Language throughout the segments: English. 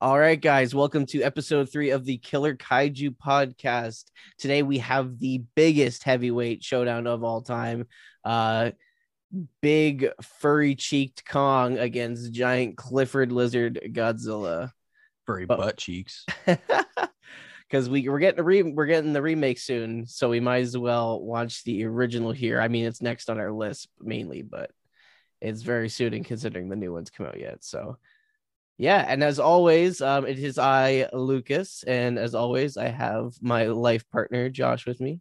All right, guys, welcome to episode 3 of the Killer Kaiju podcast. Today we have the biggest heavyweight showdown of all time. Big furry-cheeked Kong against giant Clifford lizard Godzilla. Furry butt cheeks. Because we're getting the remake soon, so we might as well watch the original here. I mean, it's next on our list mainly, but it's very suiting considering the new one's come out yet, so... Yeah, and as always, it is I, Lucas, and as always, I have my life partner, Josh, with me.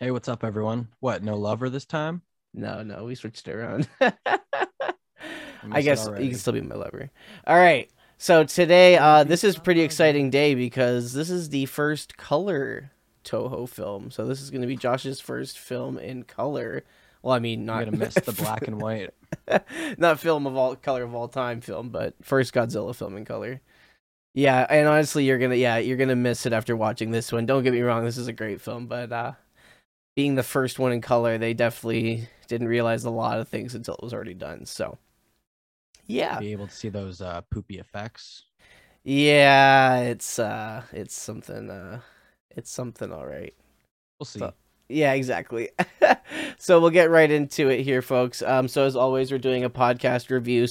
Hey, what's up, everyone? What, no lover this time? No, we switched it around. I guess you can still be my lover. All right, so today, this is a pretty exciting day because this is the first color Toho film. So this is going to be Josh's first film in color. Well, I mean, not gonna miss the black and white, not film of all color of all time film, but first Godzilla film in color. Yeah, and honestly, you're gonna miss it after watching this one. Don't get me wrong, this is a great film, but being the first one in color, they definitely didn't realize a lot of things until it was already done. So, yeah, be able to see those poopy effects. Yeah, it's something. All right, we'll see. So, yeah, exactly. So we'll get right into it here, folks. So as always, we're doing a podcast review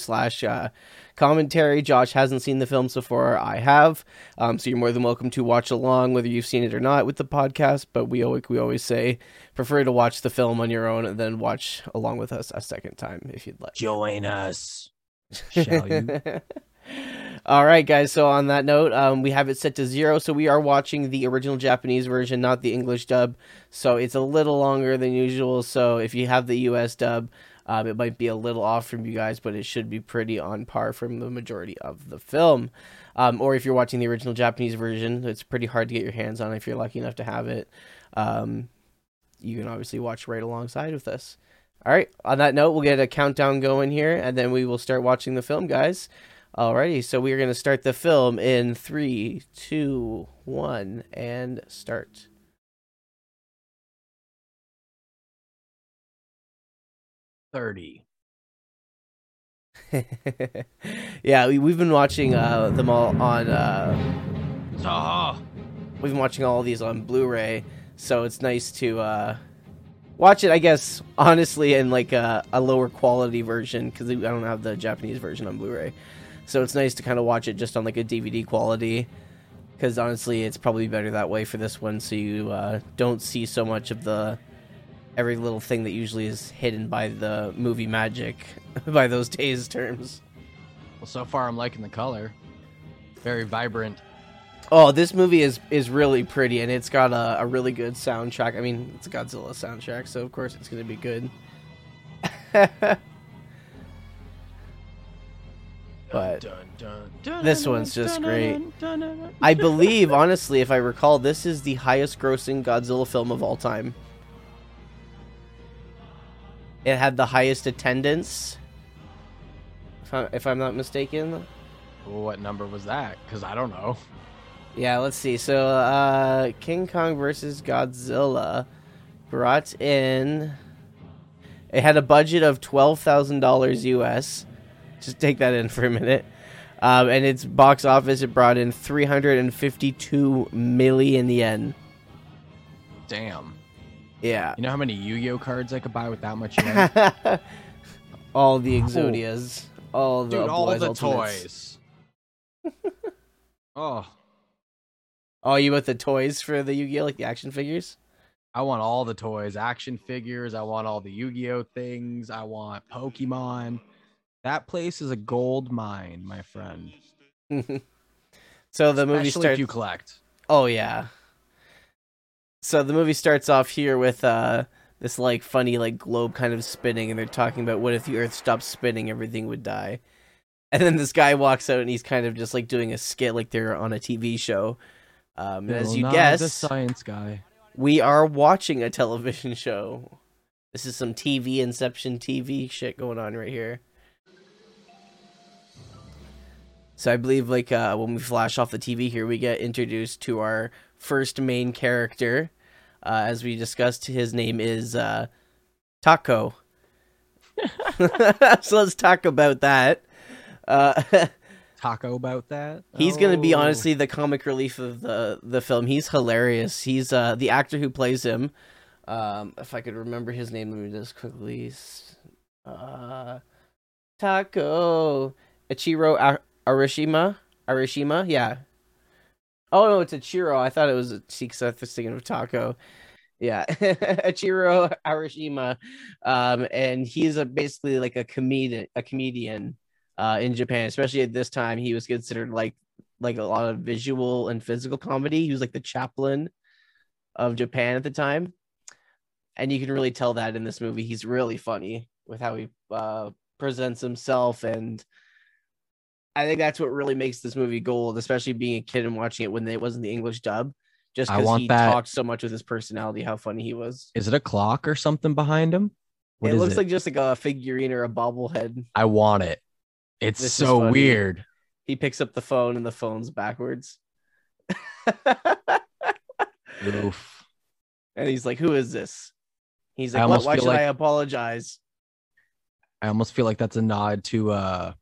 / commentary. Josh hasn't seen the film so far. I have. So you're more than welcome to watch along, whether you've seen it or not, with the podcast. But we always say, prefer to watch the film on your own and then watch along with us a second time if you'd like. Join us, shall you? All right, guys. So on that note, we have it set to 0. So we are watching the original Japanese version, not the English dub. So it's a little longer than usual. So if you have the U.S. dub, it might be a little off from you guys, but it should be pretty on par from the majority of the film. Or if you're watching the original Japanese version, it's pretty hard to get your hands on if you're lucky enough to have it. You can obviously watch right alongside with us. All right. On that note, we'll get a countdown going here, and then we will start watching the film, guys. Alrighty, so we are going to start the film in 3, 2, 1, and start. Yeah, we've been watching them all on... We've been watching all of these on Blu-ray, so it's nice to watch it, I guess, honestly, in like a lower quality version, because I don't have the Japanese version on Blu-ray. So it's nice to kind of watch it just on like a DVD quality, because honestly, it's probably better that way for this one. So you don't see so much of every little thing that usually is hidden by the movie magic by those days terms. Well, so far I'm liking the color. Very vibrant. Oh, this movie is really pretty, and it's got a really good soundtrack. I mean, it's a Godzilla soundtrack, so of course it's going to be good. But this one's just great. I believe, honestly, if I recall, this is the highest grossing Godzilla film of all time. It had the highest attendance, if I'm not mistaken. What number was that? Because I don't know. Yeah, let's see. So, King Kong vs. Godzilla brought in... It had a budget of $12,000 US. Just take that in for a minute. And its box office, it brought in 352 million yen. Damn. Yeah. You know how many Yu-Gi-Oh cards I could buy with that much yen? All the Exodias. Oh. All the toys. Oh. Oh, you want the toys for the Yu-Gi-Oh, like the action figures? I want all the toys. Action figures. I want all the Yu-Gi-Oh things. I want Pokemon. That place is a gold mine, my friend. So the movie starts... if you collect. Oh, yeah. So the movie starts off here with this like funny like globe kind of spinning, and they're talking about what if the Earth stopped spinning, everything would die. And then this guy walks out, and he's kind of just like doing a skit like they're on a TV show. And as you guess, the science guy. We are watching a television show. This is some TV Inception TV shit going on right here. So I believe, like, when we flash off the TV here, we get introduced to our first main character. As we discussed, his name is Taco. So let's talk about that. Taco about that. He's going to be honestly the comic relief of the film. He's hilarious. He's the actor who plays him. If I could remember his name, let me just quickly. Taco Ichiro Arashima. Arashima, yeah. Oh no, it's Ichiro. I thought it was Chika. I was thinking of Taco. Yeah, Ichiro Arashima, and he's basically like a comedian in Japan, especially at this time. He was considered like a lot of visual and physical comedy. He was like the Chaplin of Japan at the time, and you can really tell that in this movie. He's really funny with how he presents himself, and I think that's what really makes this movie gold, especially being a kid and watching it when it wasn't the English dub. Just because he talked so much with his personality, how funny he was. Is it a clock or something behind him? It looks like just like a figurine or a bobblehead. I want it. It's so weird. He picks up the phone and the phone's backwards. Oof. And he's like, who is this? He's like, what? Why should I apologize? I almost feel like that's a nod to...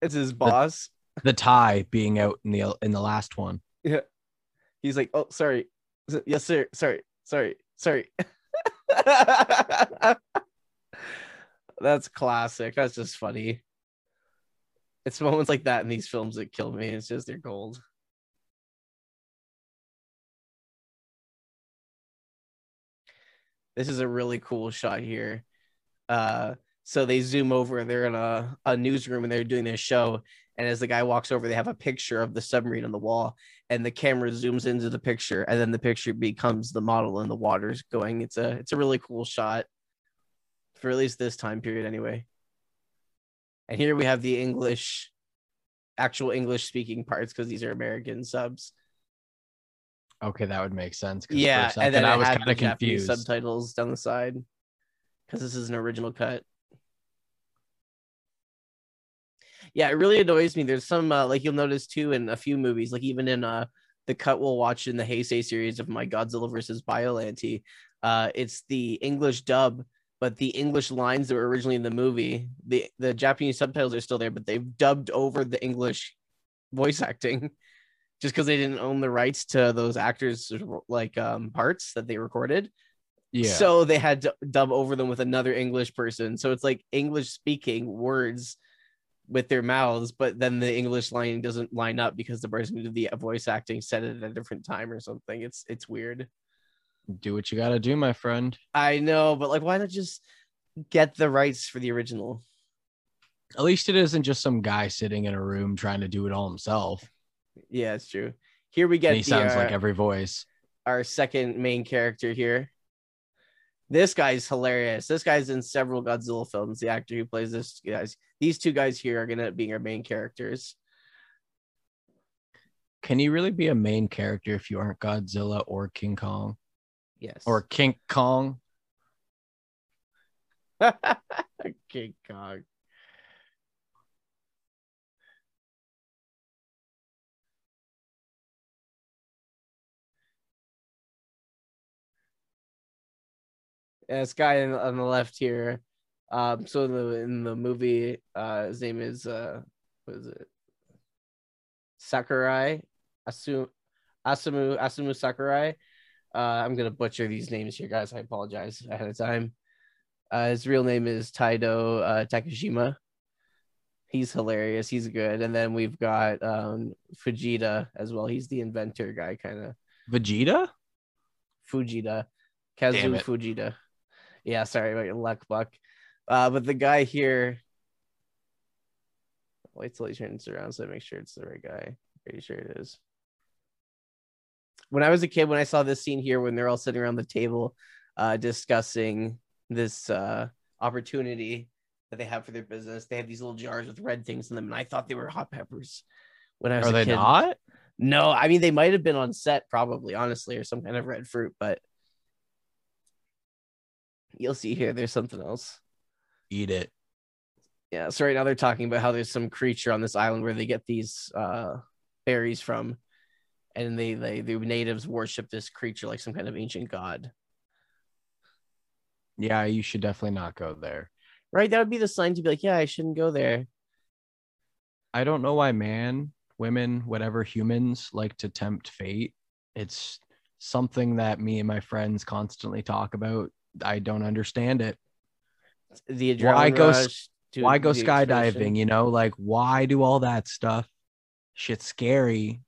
it's his boss. The tie being out in the last one. Yeah. He's like, oh, sorry. Yes, sir. Sorry. That's classic. That's just funny. It's moments like that in these films that kill me. It's just, they're gold. This is a really cool shot here. So they zoom over and they're in a newsroom and they're doing their show. And as the guy walks over, they have a picture of the submarine on the wall, and the camera zooms into the picture, and then the picture becomes the model in the waters going. It's a really cool shot for at least this time period anyway. And here we have the actual English speaking parts, because these are American subs. Okay, that would make sense. Yeah, and then I was kind of confused. Subtitles down the side, because this is an original cut. Yeah, it really annoys me. There's some, like you'll notice too in a few movies, like even in the cut we'll watch in the Heisei series of my Godzilla vs. Biollante, it's the English dub, but the English lines that were originally in the movie, the Japanese subtitles are still there, but they've dubbed over the English voice acting just because they didn't own the rights to those actors' like parts that they recorded. Yeah. So they had to dub over them with another English person. So it's like English speaking words with their mouths, but then the English line doesn't line up because the person who did the voice acting said it at a different time or something. It's weird. Do what you gotta do, my friend. I know, but like, why not just get the rights for the original? At least it isn't just some guy sitting in a room trying to do it all himself. Yeah, it's true. Here we get and he sounds like every voice. Our second main character here. This guy's hilarious. This guy's in several Godzilla films. The actor who plays this guys, these two guys here are going to be our main characters. Can you really be a main character if you aren't Godzilla or King Kong? Yes. Or King Kong. King Kong. And this guy on the left here, so in the movie, his name is what is it? Sakurai, Asumu Sakurai. I'm gonna butcher these names here, guys. I apologize ahead of time. His real name is Taido Takashima. He's hilarious. He's good. And then we've got Fujita as well. He's the inventor guy, kind of. Fujita, Kazu Fujita. Yeah, sorry about your luck, Buck. But the guy here... Wait till he turns around so I make sure it's the right guy. Pretty sure it is. When I was a kid, when I saw this scene here, when they're all sitting around the table discussing this opportunity that they have for their business, they have these little jars with red things in them, and I thought they were hot peppers when I was a kid. Are they not? No, I mean, they might have been on set probably, honestly, or some kind of red fruit, but... You'll see here, there's something else. Eat it. Yeah, so right now they're talking about how there's some creature on this island where they get these berries from, and the natives worship this creature like some kind of ancient god. Yeah, you should definitely not go there. Right, that would be the sign to be like, yeah, I shouldn't go there. I don't know why man, women, whatever, humans like to tempt fate. It's something that me and my friends constantly talk about. I don't understand it. The adrenaline why go skydiving, expression. You know, like, why do all that stuff? Shit's scary.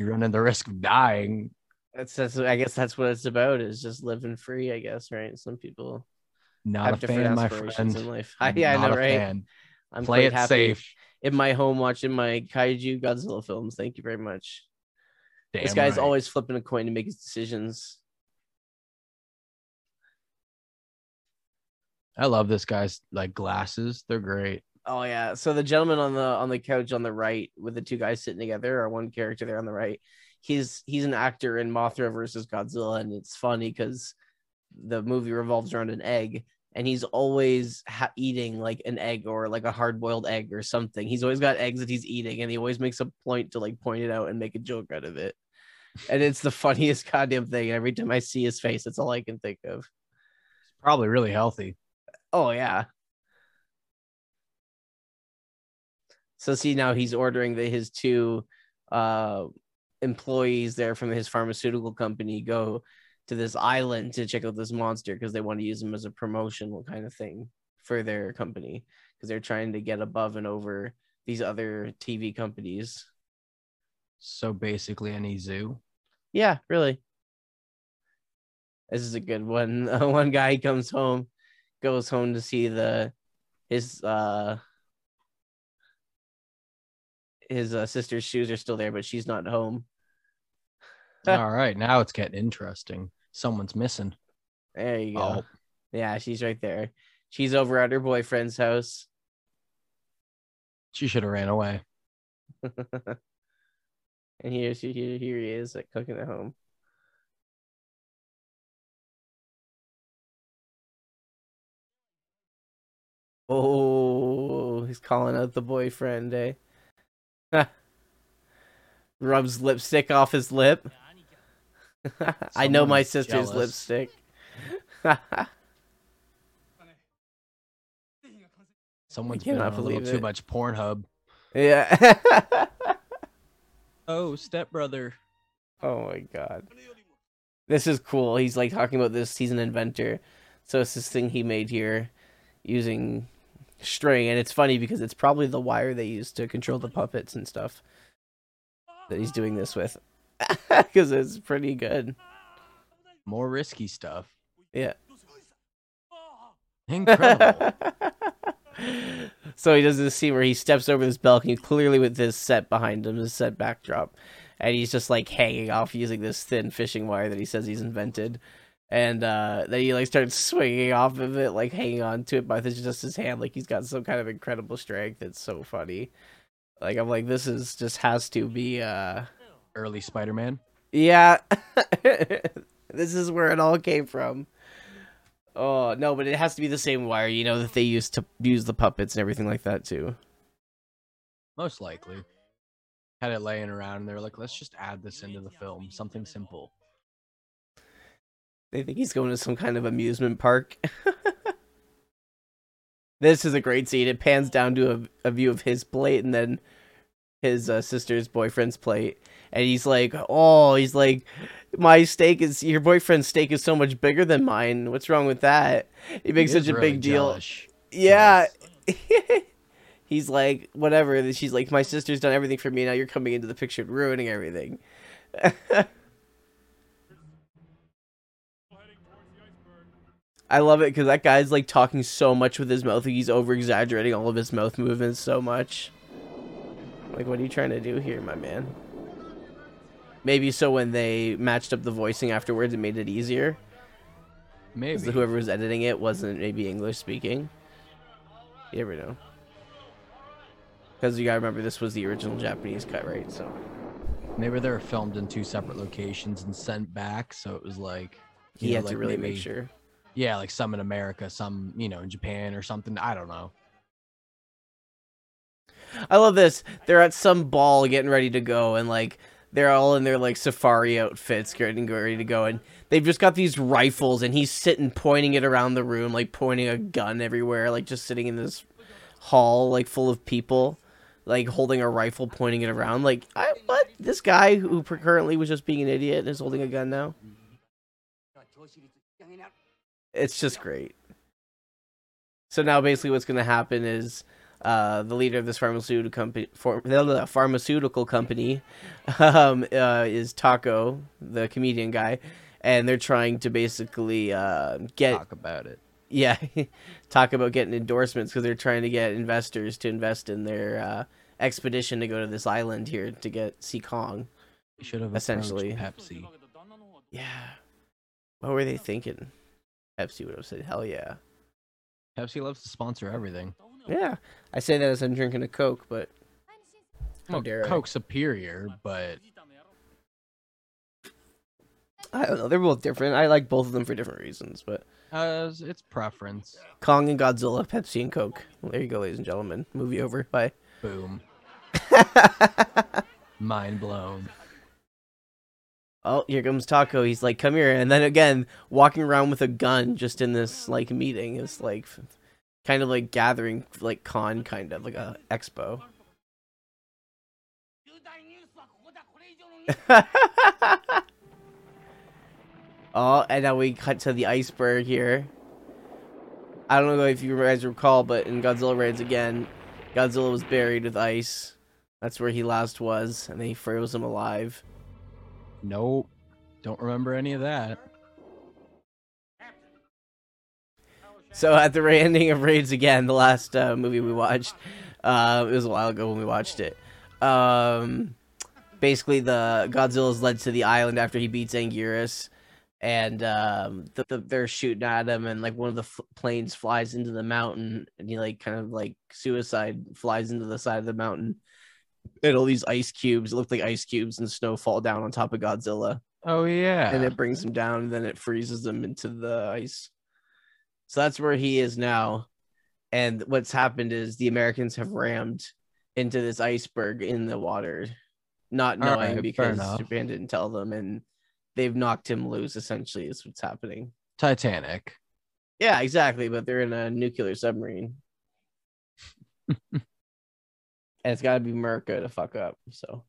You're running the risk of dying. That's I guess that's what it's about, is just living free, I guess, right? Some people not a fan, my friend. In life. Yeah, I know, right? Fan. I'm Play it happy safe. In my home watching my Kaiju Godzilla films. Thank you very much. Damn, this guy's right. Always flipping a coin to make his decisions. I love this guy's like glasses. They're great. Oh yeah. So the gentleman on the couch on the right with the two guys sitting together, or one character there on the right, he's an actor in Mothra vs. Godzilla, and it's funny because the movie revolves around an egg, and he's always eating like an egg or like a hard-boiled egg or something. He's always got eggs that he's eating, and he always makes a point to like point it out and make a joke out of it. And it's the funniest goddamn thing. Every time I see his face, that's all I can think of. It's probably really healthy. Oh, yeah. So see, now he's ordering his two employees there from his pharmaceutical company go to this island to check out this monster because they want to use him as a promotional kind of thing for their company, because they're trying to get above and over these other TV companies. So basically any zoo. Yeah, really. This is a good one. One guy goes home to see his sister's shoes are still there, but she's not home. All right, now it's getting interesting. Someone's missing. There you go. Oh. Yeah, she's right there. She's over at her boyfriend's house. She should have ran away. And here he is, like, cooking at home. Oh, he's calling out the boyfriend, eh? Rubs lipstick off his lip. I know my sister's jealous. Lipstick. Someone's been on a little too much Pornhub. Yeah. Oh, stepbrother. Oh my god. This is cool. He's like talking about this. He's an inventor. So it's this thing he made here using string, and it's funny because it's probably the wire they use to control the puppets and stuff that he's doing this with, because it's pretty good. More risky stuff. Yeah. Incredible. So he does this scene where he steps over this balcony, clearly with this set behind him, this set backdrop, and he's just like hanging off using this thin fishing wire that he says he's invented. And then he like starts swinging off of it, like hanging on to it by just his hand. Like he's got some kind of incredible strength. It's so funny. Like I'm like, this is just has to be early Spider-Man. Yeah, this is where it all came from. Oh no, but it has to be the same wire, you know, that they used to use the puppets and everything like that too. Most likely, had it laying around, and they're like, let's just add this into the film, something simple. They think he's going to some kind of amusement park. This is a great scene. It pans down to a view of his plate and then his sister's boyfriend's plate. And he's like, oh, he's like, your boyfriend's steak is so much bigger than mine. What's wrong with that? He makes such a really big deal. Jealous. Yeah. He's like, whatever. And she's like, my sister's done everything for me. Now you're coming into the picture and ruining everything. I love it because that guy's like talking so much with his mouth. He's over-exaggerating all of his mouth movements so much. Like, what are you trying to do here, my man? Maybe so when they matched up the voicing afterwards, it made it easier. Maybe. Whoever was editing it wasn't maybe English speaking. You never know. Because you gotta remember, this was the original Japanese cut, right? So maybe they were filmed in two separate locations and sent back, so it was like... He had to really make sure. Yeah, like some in America, some, you know, in Japan or something. I don't know. I love this. They're at some ball getting ready to go, and like they're all in their like safari outfits getting ready to go, and they've just got these rifles, and he's sitting pointing it around the room, like pointing a gun everywhere, like just sitting in this hall like full of people. like holding a rifle, pointing it around. Like, what? This guy who currently was just being an idiot is holding a gun now. It's just great. So now basically what's going to happen is the leader of this pharmaceutical company is Tako, the comedian guy, and they're trying to basically talk about it. Yeah, talk about getting endorsements because they're trying to get investors to invest in their expedition to go to this island here to see Kong. We should have essentially Pepsi. Yeah, what were they thinking? Pepsi would have said, "Hell yeah!" Pepsi loves to sponsor everything. Yeah, I say that as I'm drinking a Coke, but Coke superior, but I don't know. They're both different. I like both of them for different reasons, but it's preference. Kong and Godzilla, Pepsi and Coke. Well, there you go, ladies and gentlemen. Movie over. Bye. Boom. Mind blown. Oh, here comes Tako. He's like, "Come here," and then again, walking around with a gun, just in this like meeting. It's like kind of like gathering, like con, kind of like a expo. Oh, and now we cut to the iceberg here. I don't know if you guys recall, but in Godzilla Raids Again, Godzilla was buried with ice. That's where he last was, and they froze him alive. Nope. Don't remember any of that. So at the ending of Raids Again, the last movie we watched, it was a while ago when we watched it. Basically, the Godzilla's led to the island after he beats Anguirus. And they're shooting at him, and like one of the planes flies into the mountain, and he like kind of like suicide flies into the side of the mountain. And all these ice cubes, it looked like ice cubes and snow, fall down on top of Godzilla. Oh yeah, and it brings him down, and then it freezes him into the ice. So that's where he is now. And what's happened is the Americans have rammed into this iceberg in the water, not knowing, because Japan didn't tell them, and they've knocked him loose, essentially, is what's happening. Titanic. Yeah, exactly, but they're in a nuclear submarine. And it's got to be America to fuck up, so.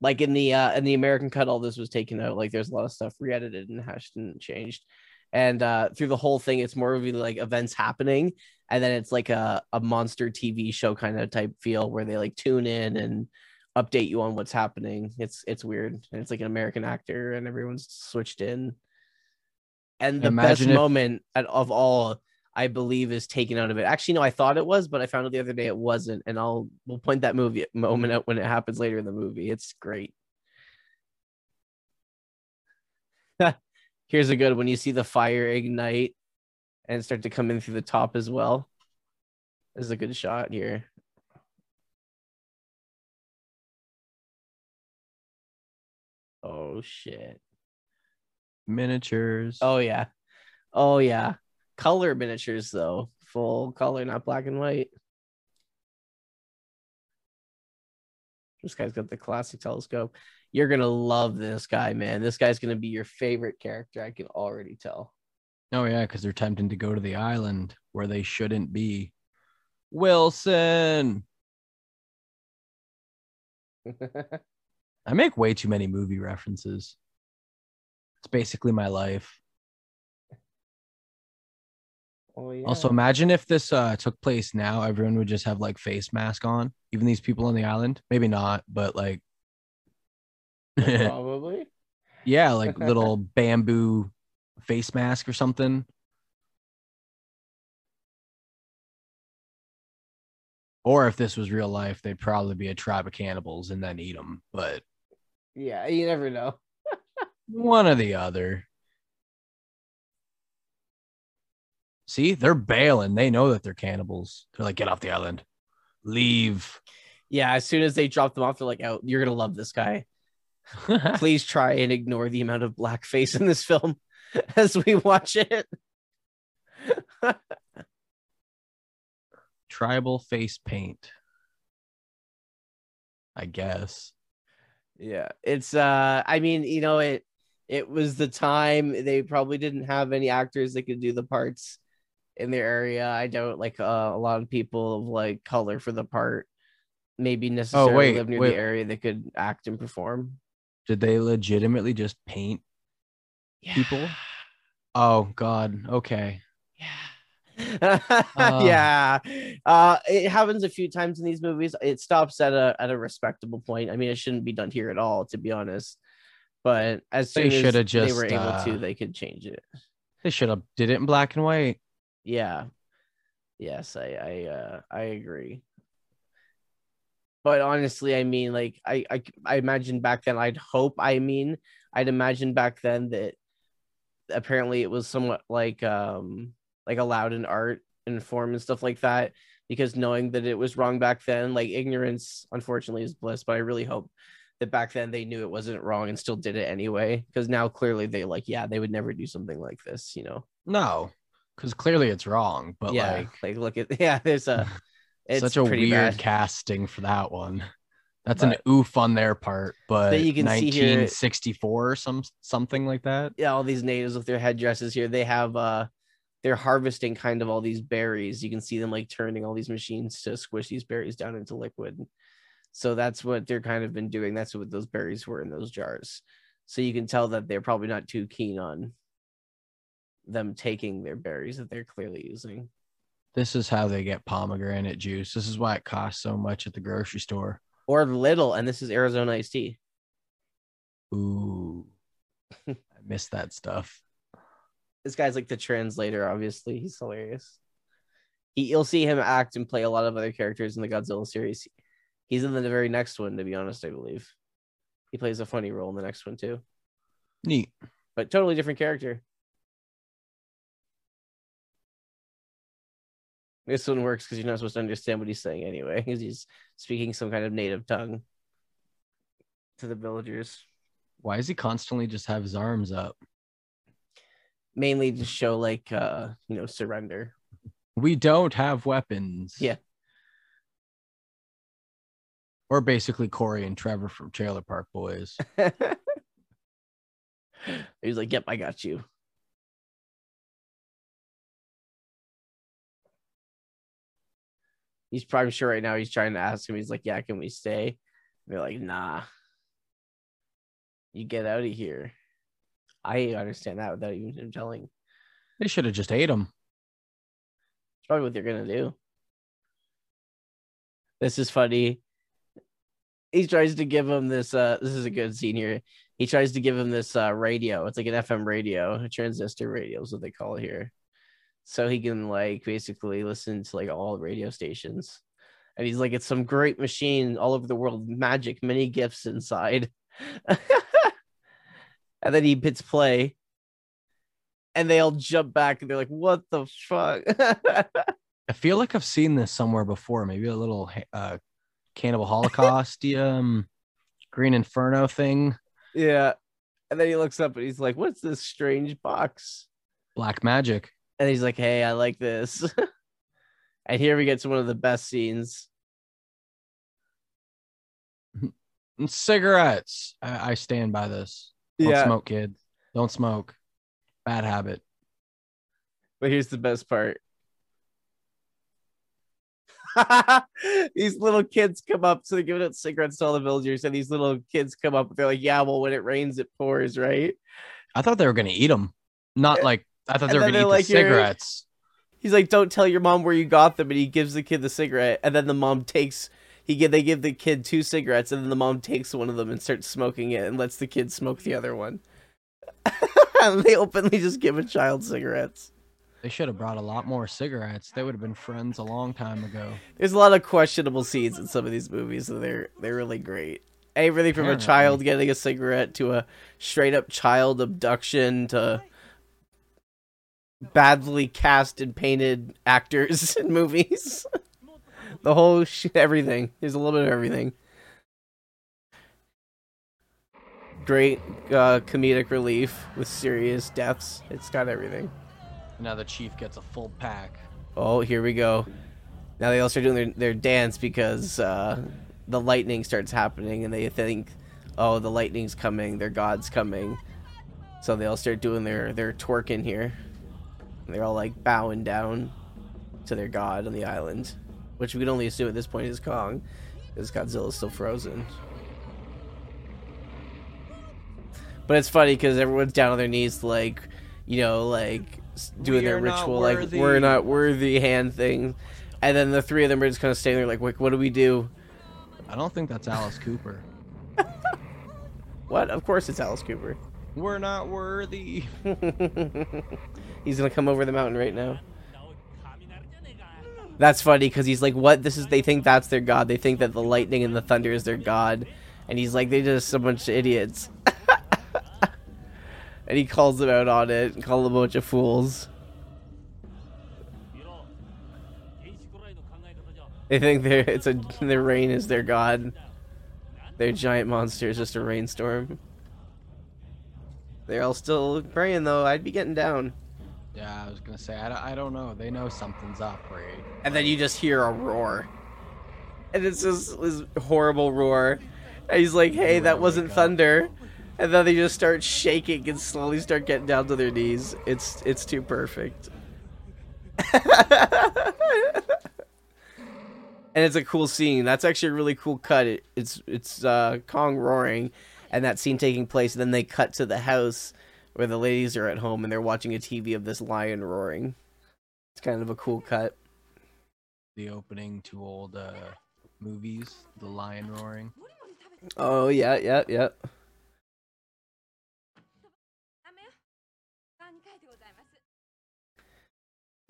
Like, in the American cut, all this was taken out. Like, there's a lot of stuff re-edited and hashed and changed. And through the whole thing, it's more of like events happening, and then it's like a monster TV show kind of type feel where they, like, tune in and update you on what's happening. It's weird, and it's like an American actor, and everyone's switched in. And the moment of all, I believe, is taken out of it. Actually, no, I thought it was, but I found out the other day it wasn't. And we'll point that moment out when it happens later in the movie. It's great. Here's a good one. You see the fire ignite and start to come in through the top as well. This is a good shot here. Oh shit. Miniatures. Oh yeah. Color miniatures though. Full color, not black and white. This guy's got the classic telescope. You're gonna love this guy, man. This guy's gonna be your favorite character, I can already tell. Oh yeah, because they're tempting to go to the island where they shouldn't be. Wilson. I make way too many movie references. It's basically my life. Oh, yeah. Also, imagine if this took place now, everyone would just have like face masks on. Even these people on the island. Maybe not, but like... Probably? Yeah, like little bamboo face mask or something. Or if this was real life, they'd probably be a tribe of cannibals and then eat them, but... Yeah, you never know. One or the other. See, they're bailing. They know that they're cannibals. They're like, get off the island. Leave. Yeah, as soon as they drop them off, they're like, oh, you're going to love this guy. Please try and ignore the amount of blackface in this film as we watch it. Tribal face paint. I guess. Yeah, it's I mean, you know, it was the time. They probably didn't have any actors that could do the parts in their area. I doubt like a lot of people of like color for the part maybe necessarily live near the area that could act and perform. Did they legitimately just paint people? Oh, God. Okay. Yeah. Yeah. It happens a few times in these movies. It stops at a respectable point. I mean, it shouldn't be done here at all, to be honest. But as soon as they were able to, they could change it. They should have did it in black and white. Yeah. Yes, I agree. But honestly, I mean, like, I imagine back then, I'd imagine back then that apparently it was somewhat like allowed in art and form and stuff like that, because knowing that it was wrong back then, like, ignorance, unfortunately, is bliss. But I really hope that back then they knew it wasn't wrong and still did it anyway, because now clearly they they would never do something like this, you know? No, because clearly it's wrong. But yeah, like look at there's a it's such a weird casting for that one. That's an oof on their part, but you can 1964 or something like that. Yeah, all these natives with their headdresses here. They have they're harvesting kind of all these berries. You can see them like turning all these machines to squish these berries down into liquid. So that's what they're kind of been doing. That's what those berries were in those jars. So you can tell that they're probably not too keen on them taking their berries that they're clearly using. This is how they get pomegranate juice. This is why it costs so much at the grocery store. Or little, and this is Arizona iced tea. Ooh. I miss that stuff. This guy's like the translator, obviously. He's hilarious. You'll see him act and play a lot of other characters in the Godzilla series. He's in the very next one, to be honest, I believe. He plays a funny role in the next one, too. Neat. But totally different character. This one works because you're not supposed to understand what he's saying anyway, because he's speaking some kind of native tongue to the villagers. Why does he constantly just have his arms up? Mainly to show, like, surrender. We don't have weapons. Yeah. Or basically Corey and Trevor from Trailer Park Boys. He's like, yep, I got you. He's probably sure right now he's trying to ask him. He's like, yeah, can we stay? And they're like, nah. You get out of here. I understand that without even him telling. They should have just ate him. That's probably what they're going to do. This is funny. He tries to give him this. This is a good scene here. He tries to give him this radio. It's like an FM radio, a transistor radio is what they call it here. So he can like basically listen to like all radio stations. And he's like, it's some great machine all over the world, magic, many gifts inside. And then he hits play. And they all jump back and they're like, what the fuck? I feel like I've seen this somewhere before. Maybe a little Cannibal Holocaust, Green Inferno thing. Yeah. And then he looks up and he's like, what's this strange box? Black magic. And he's like, hey, I like this. And here we get to one of the best scenes. Cigarettes. I stand by this. Don't smoke, kid. Don't smoke. Bad habit. But here's the best part. These little kids come up. So they're giving out cigarettes to all the villagers. And these little kids come up. They're like, yeah, well, when it rains, it pours, right? I thought they were going to eat them. Not like. I thought they were going to eat the cigarettes. He's like, don't tell your mom where you got them. And he gives the kid the cigarette. And then the mom takes... They give the kid two cigarettes. And then the mom takes one of them and starts smoking it and lets the kid smoke the other one. And they openly just give a child cigarettes. They should have brought a lot more cigarettes. They would have been friends a long time ago. There's a lot of questionable scenes in some of these movies. So they're really great. Everything from a child getting a cigarette to a straight-up child abduction to... badly cast and painted actors in movies. The whole shit, everything. There's a little bit of everything. Great comedic relief with serious deaths. It's got everything. Now the chief gets a full pack. Oh, here we go. Now they all start doing their dance because the lightning starts happening and they think, oh, the lightning's coming, their god's coming. So they all start doing their twerking here. They're all like bowing down to their god on the island, which we can only assume at this point is Kong, Because Godzilla's still frozen. But it's funny because everyone's down on their knees, like, you know, like doing their ritual, like, we're not worthy hand thing. And then the three of them are just kind of standing there, like, what do we do? I don't think that's Alice Cooper. What? Of course it's Alice Cooper. We're not worthy. He's going to come over the mountain right now. That's funny because he's like, what? This is, they think that's their god. They think that the lightning and the thunder is their god. And he's like, they're just a bunch of idiots. And he calls them out on it and calls them a bunch of fools. They think their rain is their god. Their giant monster is just a rainstorm. They're all still praying, though. I'd be getting down. Yeah, I was going to say, I don't know. They know something's up, right? And then you just hear a roar. And it's just this horrible roar. And he's like, hey, that wasn't thunder. And then they just start shaking and slowly start getting down to their knees. It's too perfect. And it's a cool scene. That's actually a really cool cut. It's Kong roaring and that scene taking place. And then they cut to the house where the ladies are at home and they're watching a TV of this lion roaring. It's kind of a cool cut. The opening to old movies, the lion roaring. Oh, yeah.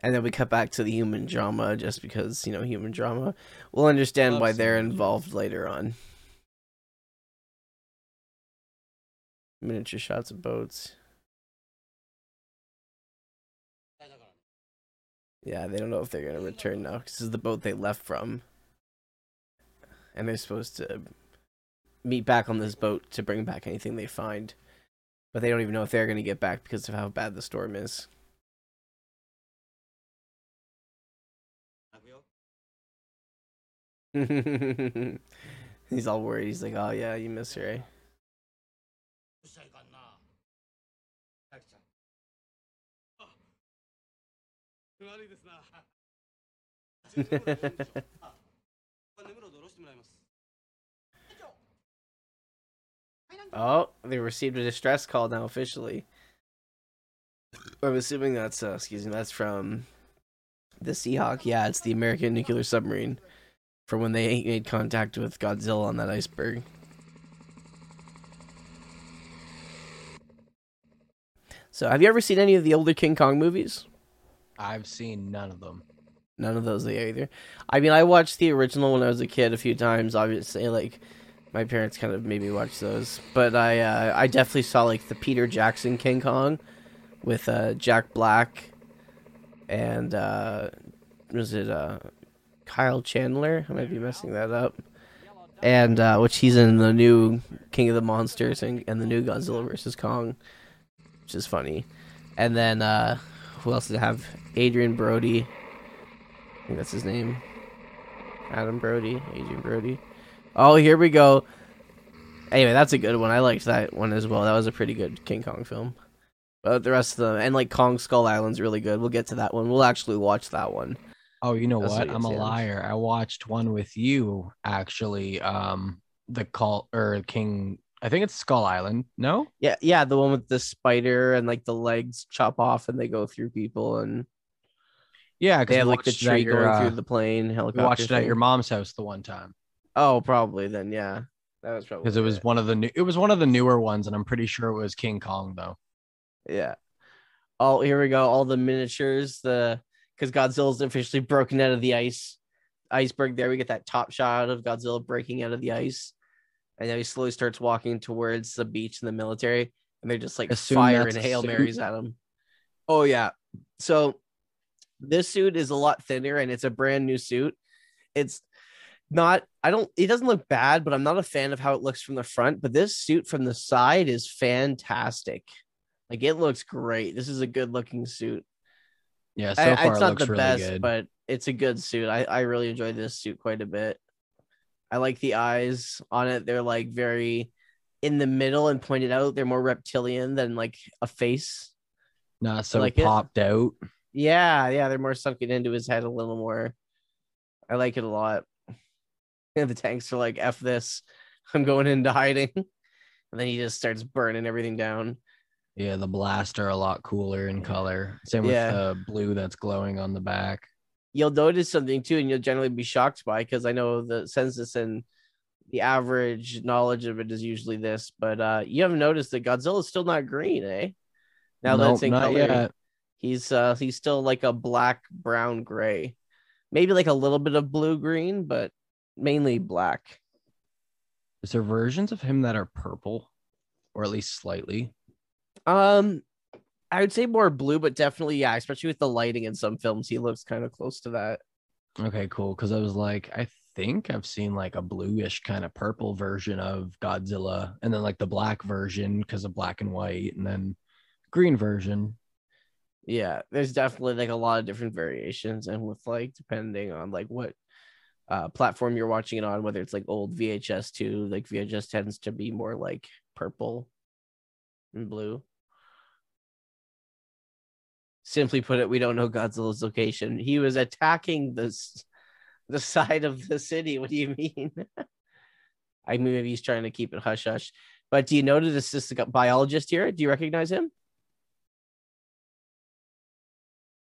And then we cut back to the human drama just because, you know, human drama. We'll understand why they're involved later on. Miniature shots of boats. Yeah, they don't know if they're going to return now. This is the boat they left from. And they're supposed to meet back on this boat to bring back anything they find. But they don't even know if they're going to get back because of how bad the storm is. He's all worried. He's like, oh yeah, you miss her, eh? Oh, they received a distress call now officially. I'm assuming that's that's from the Seahawk. Yeah, it's the American nuclear submarine. From when they made contact with Godzilla on that iceberg. So, have you ever seen any of the older King Kong movies? I've seen none of them. None of those either. I mean, I watched the original when I was a kid a few times. Obviously, like, my parents kind of made me watch those. But I definitely saw, like, the Peter Jackson King Kong with Jack Black and, Kyle Chandler, I might be messing that up, and which he's in the new King of the Monsters and the new Godzilla vs. Kong, which is funny. And then who else did I have? Adrian Brody, I think that's his name. Adam Brody, Adrian Brody. Oh, here we go. Anyway, that's a good one. I liked that one as well. That was a pretty good King Kong film. But the rest of them, and like Kong Skull Island's really good. We'll get to that one. We'll actually watch that one. Oh, you know what? I'm a liar. I watched one with you, actually. I think it's Skull Island. No? Yeah, the one with the spider and like the legs chop off and they go through people and yeah, because they have like the tree going through the plane helicopter. We watched it at your mom's house the one time. Oh, probably then. Yeah, that was probably because it was one of the newer ones, and I'm pretty sure it was King Kong though. Yeah. Oh, here we go. All the miniatures. Because Godzilla's officially broken out of the iceberg there. We get that top shot of Godzilla breaking out of the ice. And then he slowly starts walking towards the beach and the military. And they're just like firing Hail Marys at him. Oh, yeah. So this suit is a lot thinner and it's a brand new suit. It doesn't look bad, but I'm not a fan of how it looks from the front. But this suit from the side is fantastic. Like, it looks great. This is a good looking suit. Yeah, so far it's not the best, but it's a good suit. I really enjoyed this suit quite a bit. I like the eyes on it. They're like very in the middle and pointed out. They're more reptilian than like a face. Not so popped out. Yeah. They're more sunken into his head a little more. I like it a lot. And the tanks are like, F this, I'm going into hiding. And then he just starts burning everything down. Yeah, the blasts are a lot cooler in color. Same with the blue that's glowing on the back. You'll notice something too, and you'll generally be shocked by, because I know the census and the average knowledge of it is usually this, but you haven't noticed that Godzilla's still not green, eh? Now nope, that's in color. Yet. He's still like a black, brown, gray. Maybe like a little bit of blue-green, but mainly black. Is there versions of him that are purple? Or at least slightly? I would say more blue, but definitely, yeah, especially with the lighting in some films, he looks kind of close to that. Okay, cool, because I was like, I think I've seen like a bluish kind of purple version of Godzilla, and then like the black version because of black and white, and then green version. Yeah, there's definitely like a lot of different variations, and with like depending on like what platform you're watching it on, whether it's like old VHS 2, like VHS tends to be more like purple and blue. Simply put it, we don't know Godzilla's location. He was attacking the side of the city. What do you mean? I mean, maybe he's trying to keep it hush hush. But do you notice this biologist here? Do you recognize him?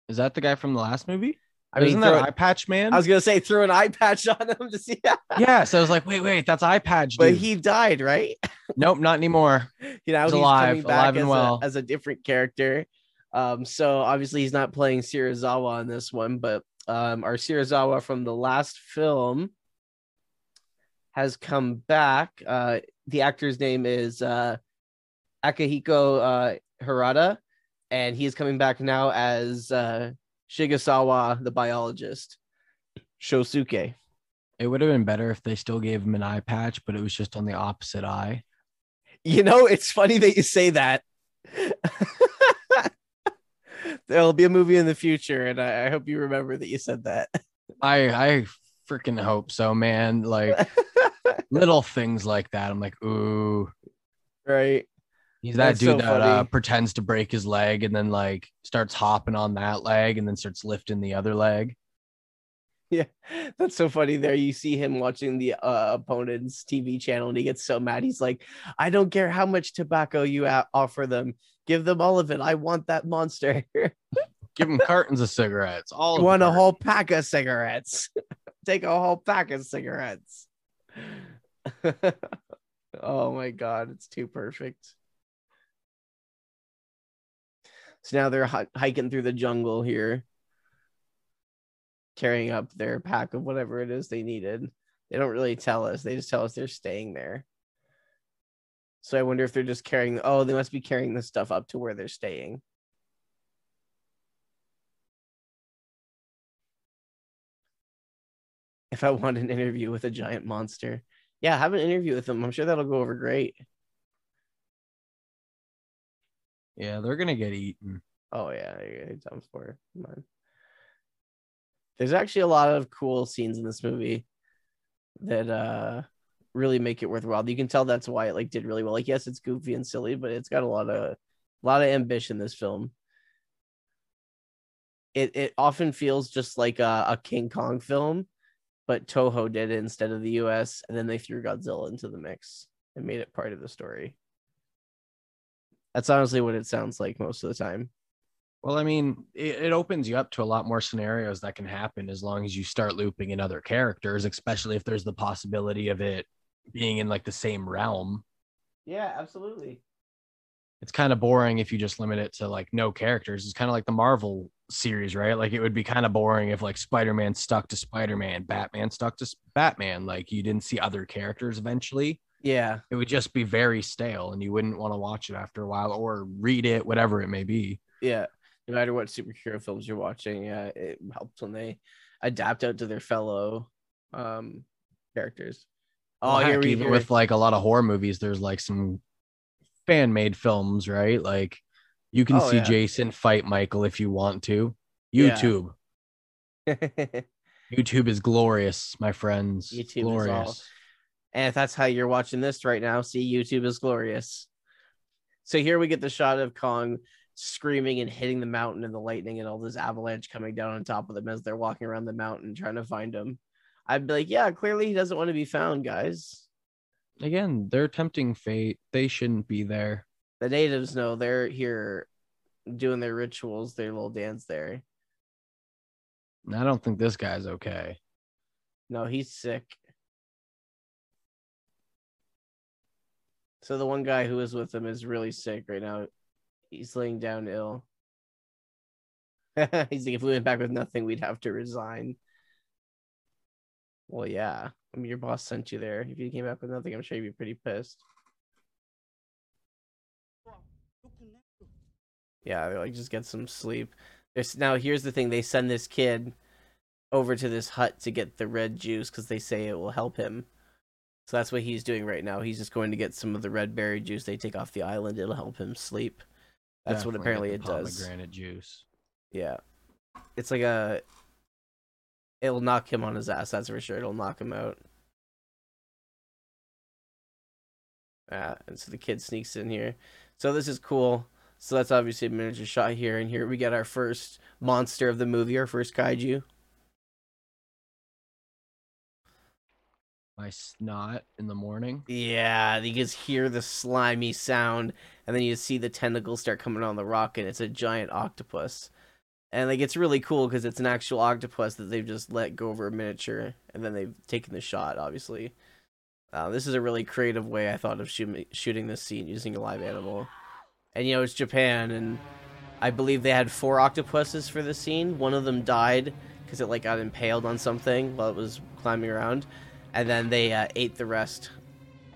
Is that the guy from the last movie? I mean, isn't that an eye patch man? I was gonna say threw an eye patch on him to see. Yeah, so I was like, wait, that's eye patch. But dude, he died, right? Nope, not anymore. You know, he's alive, alive and well, as a different character. So obviously he's not playing Serizawa on this one, but our Serizawa from the last film has come back. The actor's name is Akihiko Hirata. And he's coming back now as Shigezawa, the biologist, Shosuke. It would have been better if they still gave him an eye patch, but it was just on the opposite eye. You know, it's funny that you say that. There'll be a movie in the future, and I hope you remember that you said that. I freaking hope so, man. Like, little things like that. I'm like, ooh. Right. He's that dude that pretends to break his leg and then like starts hopping on that leg and then starts lifting the other leg. Yeah, that's so funny. There you see him watching the opponent's TV channel and he gets so mad. He's like, I don't care how much tobacco you offer them. Give them all of it. I want that monster. Give them cartons of cigarettes. All you want a whole pack of cigarettes. Take a whole pack of cigarettes. Oh, my God. It's too perfect. So now they're hiking through the jungle here, carrying up their pack of whatever it is they needed. They don't really tell us. They just tell us they're staying there. So I wonder if they're just carrying. Oh, they must be carrying this stuff up to where they're staying. If I want an interview with a giant monster. Yeah, have an interview with them. I'm sure that'll go over great. Yeah, they're going to get eaten. Oh, yeah. It's done for. Come on. There's actually a lot of cool scenes in this movie that really make it worthwhile. You can tell that's why it like did really well. Like, yes, it's goofy and silly, but it's got a lot of ambition, this film. It often feels just like a King Kong film, but Toho did it instead of the US, and then they threw Godzilla into the mix and made it part of the story. That's honestly what it sounds like most of the time. Well, I mean, it opens you up to a lot more scenarios that can happen as long as you start looping in other characters, especially if there's the possibility of it being in like the same realm. Yeah, absolutely. It's kind of boring if you just limit it to like no characters. It's kind of like the Marvel series, right? Like it would be kind of boring if like Spider-Man stuck to Spider-Man, Batman stuck to Batman. Like you didn't see other characters eventually. Yeah, it would just be very stale and you wouldn't want to watch it after a while or read it, whatever it may be. Yeah, no matter what superhero films you're watching, it helps when they adapt out to their fellow characters. Oh, well, even with like a lot of horror movies, there's like some fan-made films, right? Like you can see Jason fight Michael if you want to. YouTube. Yeah. YouTube is glorious, my friends. YouTube glorious. Is all. And if that's how you're watching this right now, see, YouTube is glorious. So here we get the shot of Kong screaming and hitting the mountain and the lightning and all this avalanche coming down on top of them as they're walking around the mountain trying to find him. I'd be like, yeah, clearly he doesn't want to be found, guys. Again, they're tempting fate. They shouldn't be there. The natives know they're here doing their rituals, their little dance there. I don't think this guy's okay. No, he's sick. So the one guy who is with him is really sick right now. He's laying down ill. He's like, if we went back with nothing, we'd have to resign. Well, yeah. I mean, your boss sent you there. If you came back with nothing, I'm sure you'd be pretty pissed. Yeah, they're like, just get some sleep. There's, now, here's the thing. They send this kid over to this hut to get the red juice because they say it will help him. So that's what he's doing right now. He's just going to get some of the red berry juice they take off the island. It'll help him sleep. That's definitely what apparently it does. Pomegranate juice. Yeah. It's like a... It'll knock him on his ass, that's for sure. It'll knock him out. And so the kid sneaks in here. So this is cool. So that's obviously a miniature shot here. And here we get our first monster of the movie, our first kaiju. My snot in the morning. Yeah, you just hear the slimy sound. And then you see the tentacles start coming on the rock. And it's a giant octopus. And like, it's really cool because it's an actual octopus that they've just let go over a miniature. And then they've taken the shot, obviously. This is a really creative way, I thought, of shooting this scene using a live animal. And, you know, it's Japan, and I believe they had 4 octopuses for this scene. One of them died because it, like, got impaled on something while it was climbing around. And then they ate the rest.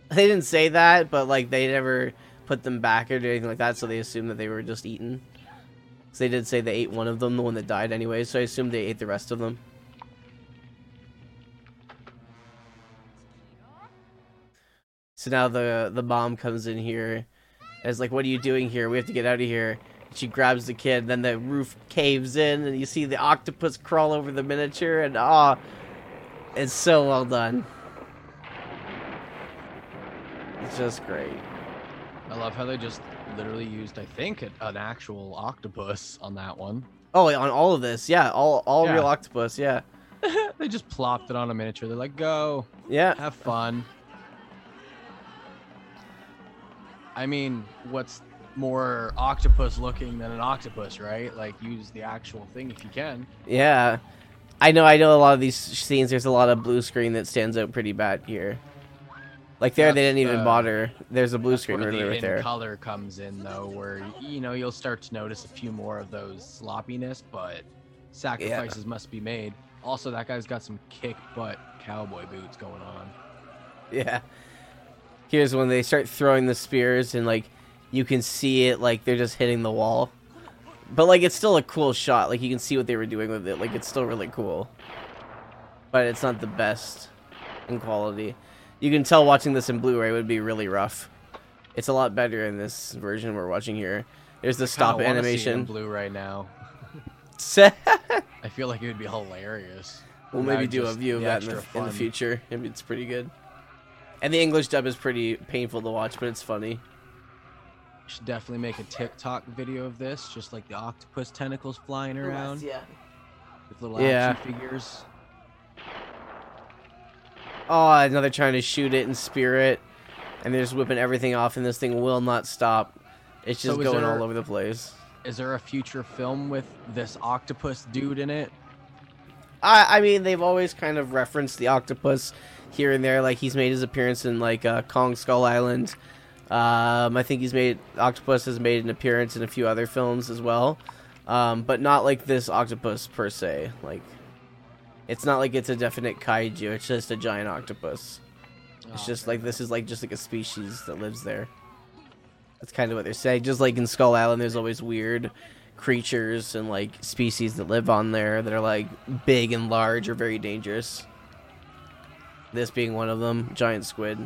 They didn't say that, but, like, they never put them back or did anything like that, so they assumed that they were just eaten. So they did say they ate one of them, the one that died anyway, so I assumed they ate the rest of them. So now the mom comes in here. And it's like, what are you doing here? We have to get out of here. She grabs the kid, then the roof caves in, and you see the octopus crawl over the miniature, and it's so well done. It's just great. I love how they just literally used, I think, an actual octopus on that one. Oh, on all of this, yeah, all real octopus, yeah. They just plopped it on a miniature. They're like, go, yeah, have fun. I mean, what's more octopus looking than an octopus, right? Like, use the actual thing if you can. Yeah. I know a lot of these scenes, there's a lot of blue screen that stands out pretty bad here. Like, there, that's, they didn't even bother. There's a blue screen right there. That's where the color comes in, though, where, you know, you'll start to notice a few more of those sloppiness, but sacrifices must be made. Also, that guy's got some kick-butt cowboy boots going on. Yeah. Here's when they start throwing the spears and, like, you can see it, like, they're just hitting the wall. But, like, it's still a cool shot. Like, you can see what they were doing with it. Like, it's still really cool. But it's not the best in quality. You can tell watching this in Blu-ray would be really rough. It's a lot better in this version we're watching here. There's the stop animation. I kinda wanna see it in Blu-ray now. I feel like it would be hilarious. We'll maybe do a view of that in the future. It's pretty good. And the English dub is pretty painful to watch, but it's funny. Should definitely make a TikTok video of this, just like the octopus tentacles flying around. Yeah. With little action figures. Oh, now they're trying to shoot it and spear it. And they're just whipping everything off, and this thing will not stop. It's just going all over the place. Is there a future film with this octopus dude in it? I mean, they've always kind of referenced the octopus here and there. Like, he's made his appearance in, like, Kong Skull Island. I think Octopus has made an appearance in a few other films as well. But not like this octopus per se. Like, it's not like it's a definite kaiju. It's just a giant octopus. It's just like, this is like just like a species that lives there. That's kind of what they're saying. Just like in Skull Island, there's always weird creatures and like species that live on there that are like big and large or very dangerous. This being one of them, giant squid,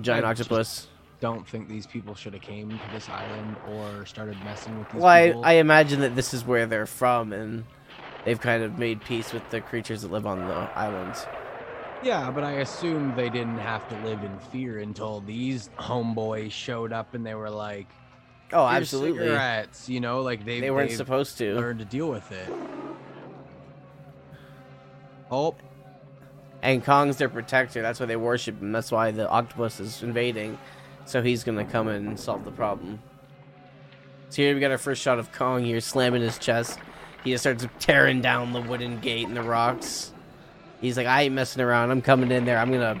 giant octopus. Don't think these people should have came to this island or started messing with these people. I imagine that this is where they're from, and they've kind of made peace with the creatures that live on the islands. Yeah, but I assume they didn't have to live in fear until these homeboys showed up and they were like, "Oh, absolutely, cigarettes," you know, like they weren't supposed to learn to deal with it. Oh. And Kong's their protector. That's why they worship him. That's why the octopus is invading. So he's going to come in and solve the problem. So here we got our first shot of Kong here slamming his chest. He just starts tearing down the wooden gate and the rocks. He's like, I ain't messing around. I'm coming in there. I'm going to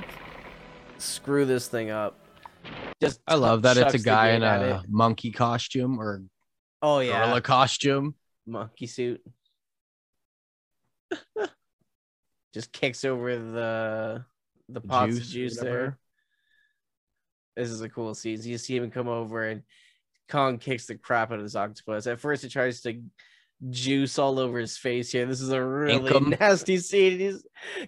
screw this thing up. Just I love that it's a guy in a monkey costume or gorilla costume. Monkey suit. Just kicks over the pots of juice there. This is a cool scene. So you see him come over and Kong kicks the crap out of this octopus. At first, he tries to juice all over his face here. This is a really nasty scene.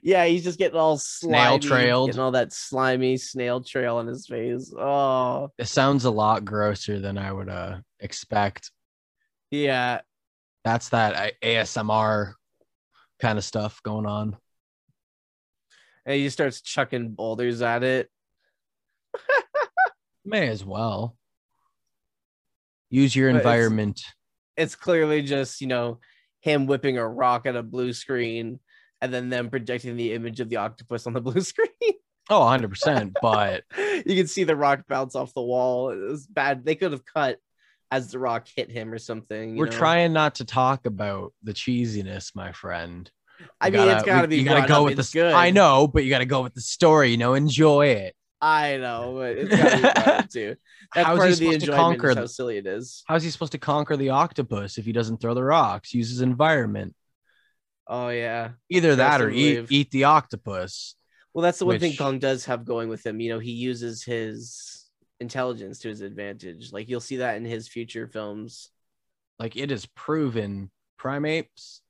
He's just getting all slimy, getting all that slimy snail trail on his face. Oh, it sounds a lot grosser than I would expect. Yeah, that's that ASMR kind of stuff going on. And he just starts chucking boulders at it. May as well. Use your environment. It's clearly just, him whipping a rock at a blue screen and then them projecting the image of the octopus on the blue screen. Oh, 100%. But you can see the rock bounce off the wall. It was bad. They could have cut as the rock hit him or something. We're trying not to talk about the cheesiness, my friend. It's got to be good. I know, but you got to go with the story, enjoy it. I know, but it's gotta be fun too. That's part of the enjoyment, is how silly it is. How is he supposed to conquer the octopus if he doesn't throw the rocks, use his environment? Oh, yeah. Either that or eat the octopus. Well, that's the one thing Kong does have going with him. He uses his intelligence to his advantage. Like, you'll see that in his future films. Like, it is proven primates?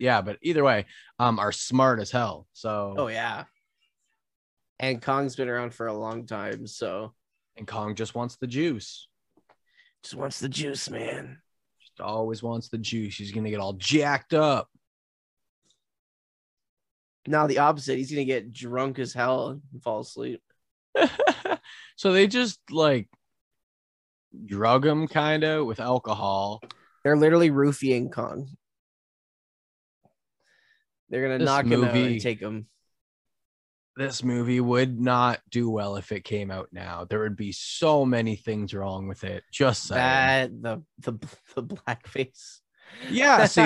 Yeah, but either way, are smart as hell. So. Oh, yeah. And Kong's been around for a long time, so... And Kong just wants the juice. Just wants the juice, man. Just always wants the juice. He's going to get all jacked up. Now the opposite. He's going to get drunk as hell and fall asleep. So they just, drug him, kind of, with alcohol. They're literally roofying Kong. They're going to knock him out and take him. This movie would not do well if it came out now. There would be so many things wrong with it. Just that the blackface. Yeah, see,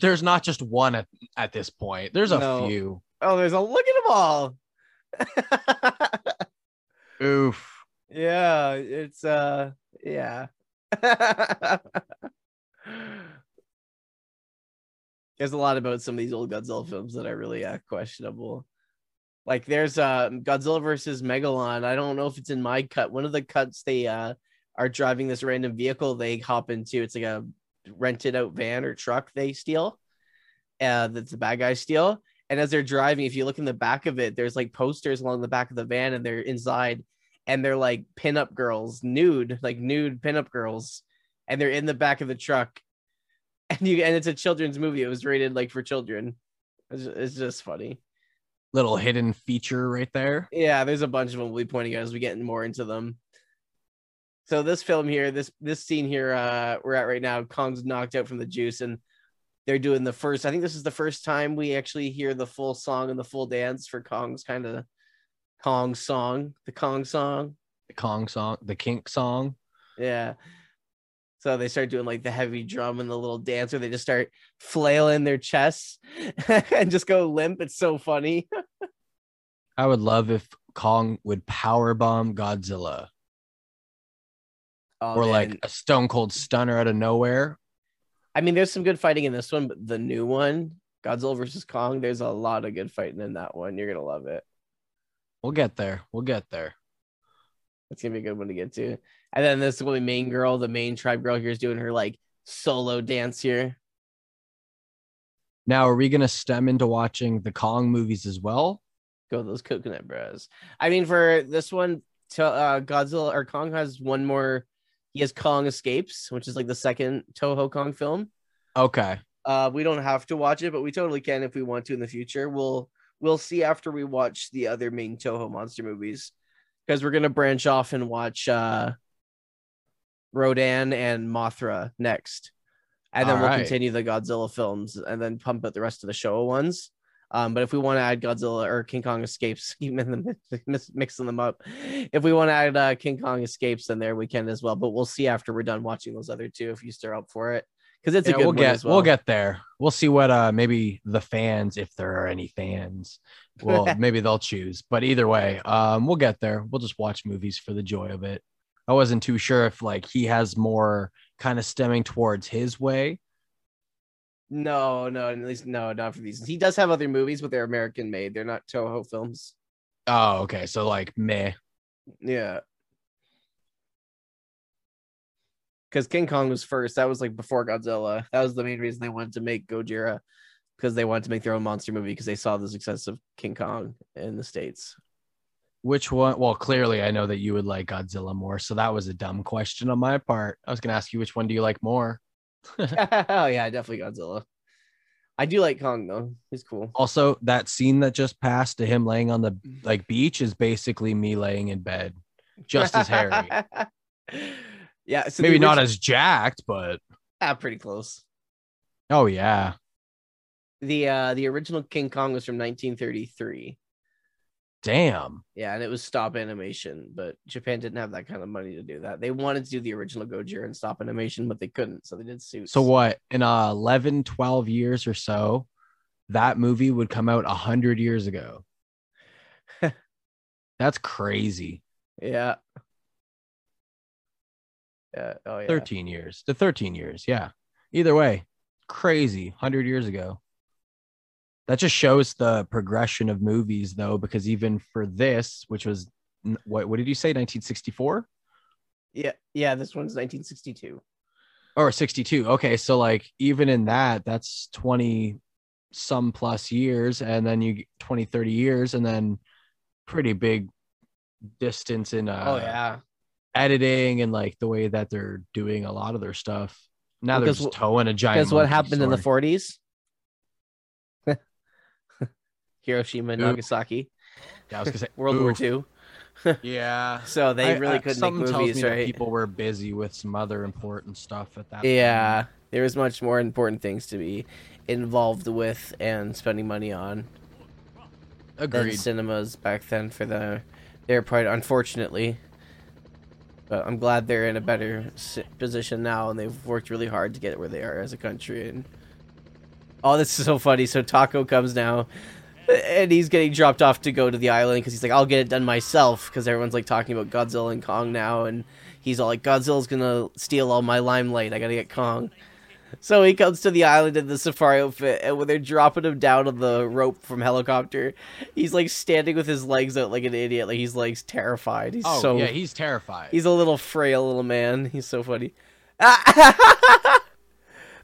there's not just one at this point. There's a few. Oh, there's a look at them all. Oof. Yeah, it's There's a lot about some of these old Godzilla films that are really questionable. Like there's Godzilla vs. Megalon. I don't know if it's in my cut. One of the cuts they are driving this random vehicle they hop into. It's like a rented out van or truck they steal. That's the bad guys steal. And as they're driving, if you look in the back of it, there's posters along the back of the van and they're inside and they're pinup girls, nude pinup girls. And they're in the back of the truck. And it's a children's movie. It was rated for children. It's just funny. Little hidden feature right there. Yeah, there's a bunch of them we'll be pointing out as we get more into them. So this film here, this scene here we're at right now, Kong's knocked out from the juice and they're doing the first, I think this is the first time we actually hear the full song and the full dance for Kong's the kink song. Yeah. So they start doing the heavy drum and the little dance where they just start flailing their chests and just go limp. It's so funny. I would love if Kong would powerbomb Godzilla. Oh, or man. A Stone Cold Stunner out of nowhere. I mean, there's some good fighting in this one, but the new one, Godzilla versus Kong, there's a lot of good fighting in that one. You're going to love it. We'll get there. It's going to be a good one to get to. And then this will be the main tribe girl here is doing her solo dance here. Now, are we going to stem into watching the Kong movies as well? Go those coconut bras. I mean, for this one, Godzilla or Kong has one more. He has Kong Escapes, which is the second Toho Kong film. Okay. We don't have to watch it, but we totally can if we want to in the future. We'll see after we watch the other main Toho monster movies. Because we're going to branch off and watch Rodan and Mothra next. And then we'll continue the Godzilla films and then pump out the rest of the Showa ones. But if we want to add Godzilla or King Kong Escapes, mixing them up. If we want to add King Kong Escapes in there, we can as well. But we'll see after we're done watching those other two if you stir up for it. Because it's a good one as well. We'll get there. We'll see what maybe the fans, if there are any fans, well, maybe they'll choose. But either way, we'll get there. We'll just watch movies for the joy of it. I wasn't too sure if like he has more kind of stemming towards his way. No, at least no, not for these. He does have other movies, but they're American made. They're not Toho films. Oh, okay. So like meh. Yeah. Because King Kong was first. That was like before Godzilla. That was the main reason they wanted to make Gojira, because they wanted to make their own monster movie because they saw the success of King Kong in the States. Which one? Well, clearly I know that you would like Godzilla more. So that was a dumb question on my part. I was going to ask you, which one do you like more? Oh, yeah, definitely Godzilla. I do like Kong, though. He's cool. Also, that scene that just passed to him laying on the like beach is basically me laying in bed. Just as hairy. Yeah, so maybe not as jacked, but pretty close. Oh yeah, the original King Kong was from 1933. Damn. Yeah, and it was stop animation, but Japan didn't have that kind of money to do that. They wanted to do the original Gojira and stop animation, but they couldn't, so they did suits. So what? In 11, 12 years or so, that movie would come out 100 years ago. That's crazy. Yeah. 13 years to 13 years. Yeah. Either way, crazy. 100 years ago. That just shows the progression of movies, though, because even for this, which was what did you say? 1964? Yeah. This one's 1962 or 62. Okay. So like even in that, that's 20 some plus years, and then you 20, 30 years, and then pretty big distance in editing and like the way that they're doing a lot of their stuff now. Because they're just towing a giant. Because what happened in the 40s? Hiroshima and Nagasaki. Yeah, I was gonna say World War II. Yeah. So they really couldn't make movies, tells me right? That people were busy with some other important stuff at that point. Yeah, there was much more important things to be involved with and spending money on. Agreed. Than cinemas back then for their part, unfortunately. But I'm glad they're in a better position now, and they've worked really hard to get where they are as a country. And oh, this is so funny. So Taco comes now, and he's getting dropped off to go to the island because he's like, I'll get it done myself, because everyone's like talking about Godzilla and Kong now, and he's all like, Godzilla's going to steal all my limelight. I got to get Kong. So he comes to the island in the safari outfit, and when they're dropping him down on the rope from helicopter, he's like standing with his legs out like an idiot. Like he's like terrified. He's yeah, he's terrified. He's a little frail little man. He's so funny.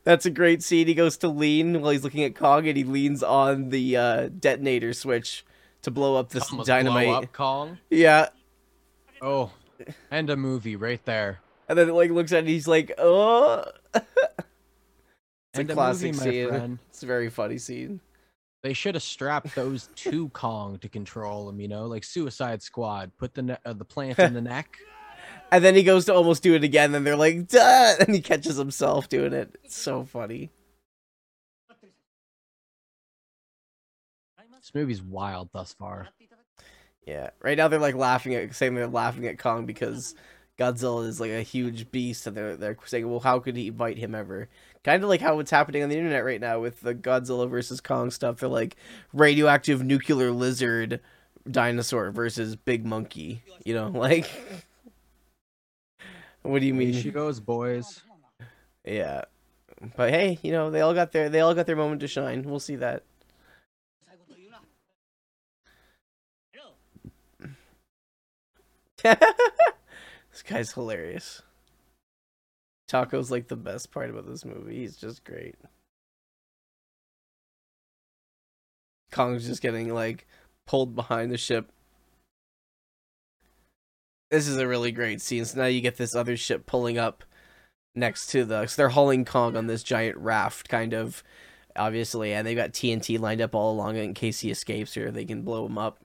That's a great scene. He goes to lean while he's looking at Kong, and he leans on the detonator switch to blow up this dynamite. Blow up Kong? Yeah. Oh, and a movie right there. And then like looks at it, and he's like, oh. It's a classic scene. It's a very funny scene. They should have strapped those to Kong to control him, you know, like Suicide Squad. Put the plant in the neck. And then he goes to almost do it again, and they're like, duh! And he catches himself doing it. It's so funny. This movie's wild thus far. Yeah, right now they're like saying they're laughing at Kong because Godzilla is like a huge beast, and they're saying, well, how could he bite him ever? Kind of like how it's happening on the internet right now with the Godzilla versus Kong stuff. They're like radioactive nuclear lizard dinosaur versus big monkey. You know, like, what do you mean? She goes, boys. Yeah, but hey, you know, they all got their moment to shine. We'll see that. This guy's hilarious. Taco's like the best part about this movie. He's just great. Kong's just getting like pulled behind the ship. This is a really great scene. So now you get this other ship pulling up next to so they're hauling Kong on this giant raft, kind of, obviously. And they've got TNT lined up all along it in case he escapes or they can blow him up.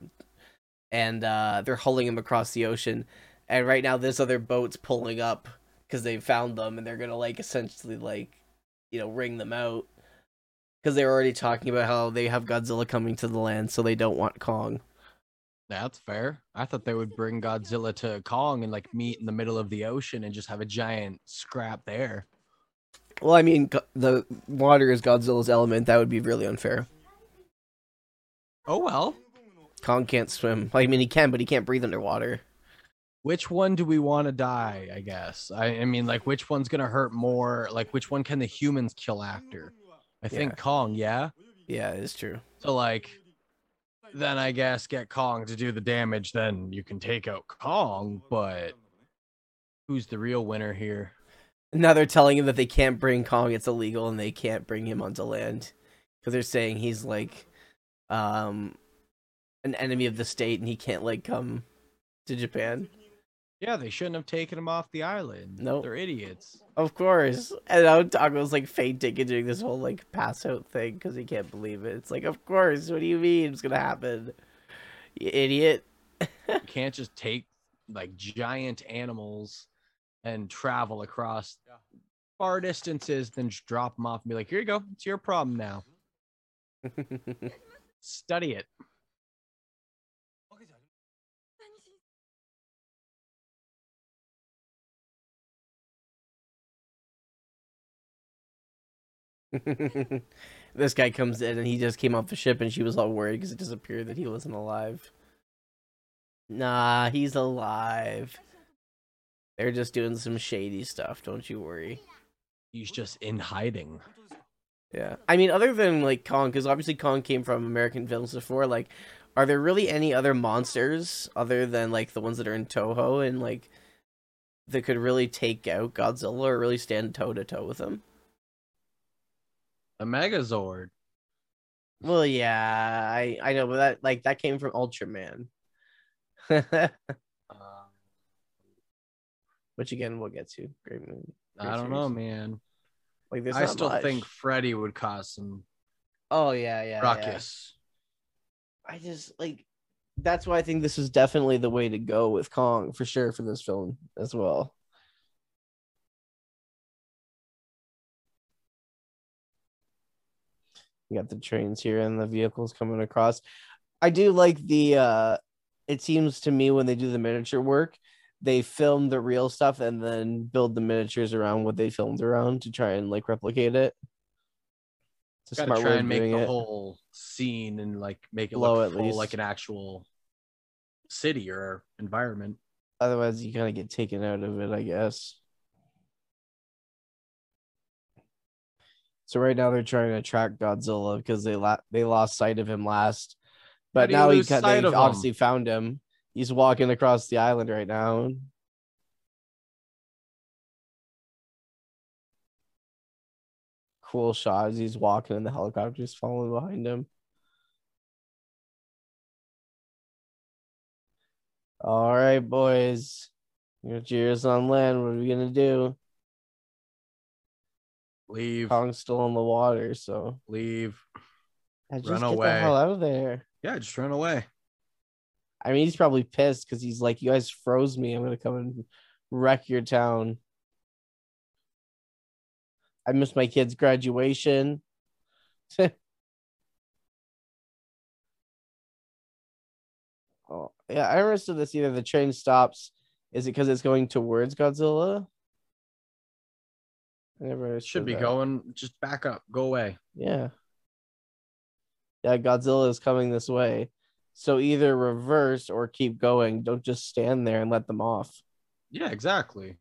And they're hauling him across the ocean. And right now, this other boat's pulling up because they found them, and they're gonna like essentially like, you know, ring them out. because they were already talking about how they have Godzilla coming to the land, so they don't want Kong. That's fair. I thought they would bring Godzilla to Kong and like meet in the middle of the ocean and just have a giant scrap there. Well, I mean, the water is Godzilla's element. That would be really unfair. Oh, well. Kong can't swim. I mean, he can, but he can't breathe underwater. Which one do we want to die, I guess? I mean, like, which one's going to hurt more? Like, which one can the humans kill after? I think Kong, yeah? Yeah, it's true. So, like, then I guess get Kong to do the damage, then you can take out Kong, but who's the real winner here? Now they're telling him that they can't bring Kong, it's illegal, and they can't bring him onto land. Because they're saying he's, like, an enemy of the state, and he can't, like, come to Japan. Yeah, they shouldn't have taken him off the island. Nope. They're idiots. Of course. And Otago's, like, fainting and doing this whole, like, pass-out thing, because he can't believe it. It's like, of course, what do you mean it's gonna happen? You idiot. You can't just take, like, giant animals and travel across far distances, then just drop them off and be like, here you go, it's your problem now. Study it. This guy comes in and he just came off the ship and she was all worried because it disappeared that he wasn't alive. Nah, he's alive. They're just doing some shady stuff, don't you worry. He's just in hiding. Yeah. I mean, other than, like, Kong, because obviously Kong came from American films before, like, are there really any other monsters other than, like, the ones that are in Toho and, like, that could really take out Godzilla or really stand toe-to-toe with him? The Megazord. Well, yeah, I know, but that, like, that came from Ultraman. Which, again, we'll get to. Great movie. Great I don't series. Know, man. Like, I still think Freddy would cause some ruckus. Yeah. I just, like, that's why I think this is definitely the way to go with Kong, for sure, for this film as well. You got the trains here and the vehicles coming across. I do like the, it seems to me when they do the miniature work, they film the real stuff and then build the miniatures around what they filmed around to try and, like, replicate it. It's a smart way of doing it. Gotta try and make the whole scene and, like, make it look full, like an actual city or environment. Otherwise, you kind of get taken out of it, I guess. So right now they're trying to track Godzilla because they lost sight of him last, but now he obviously found him. He's walking across the island right now. Cool shot as he's walking and the helicopter's following behind him. All right, boys. Your cheers on land. What are we going to do? Leave. Kong's still in the water, so. Leave. Run away. Get the hell out of there. Yeah, just run away. I mean, he's probably pissed because he's like, you guys froze me. I'm going to come and wreck your town. I missed my kid's graduation. Oh, yeah, I understood this. Either the train stops. Is it because it's going towards Godzilla? I never understood. Should be that. Going. Just back up. Go away. Yeah. Yeah, Godzilla is coming this way. So either reverse or keep going. Don't just stand there and let them off. Yeah, exactly.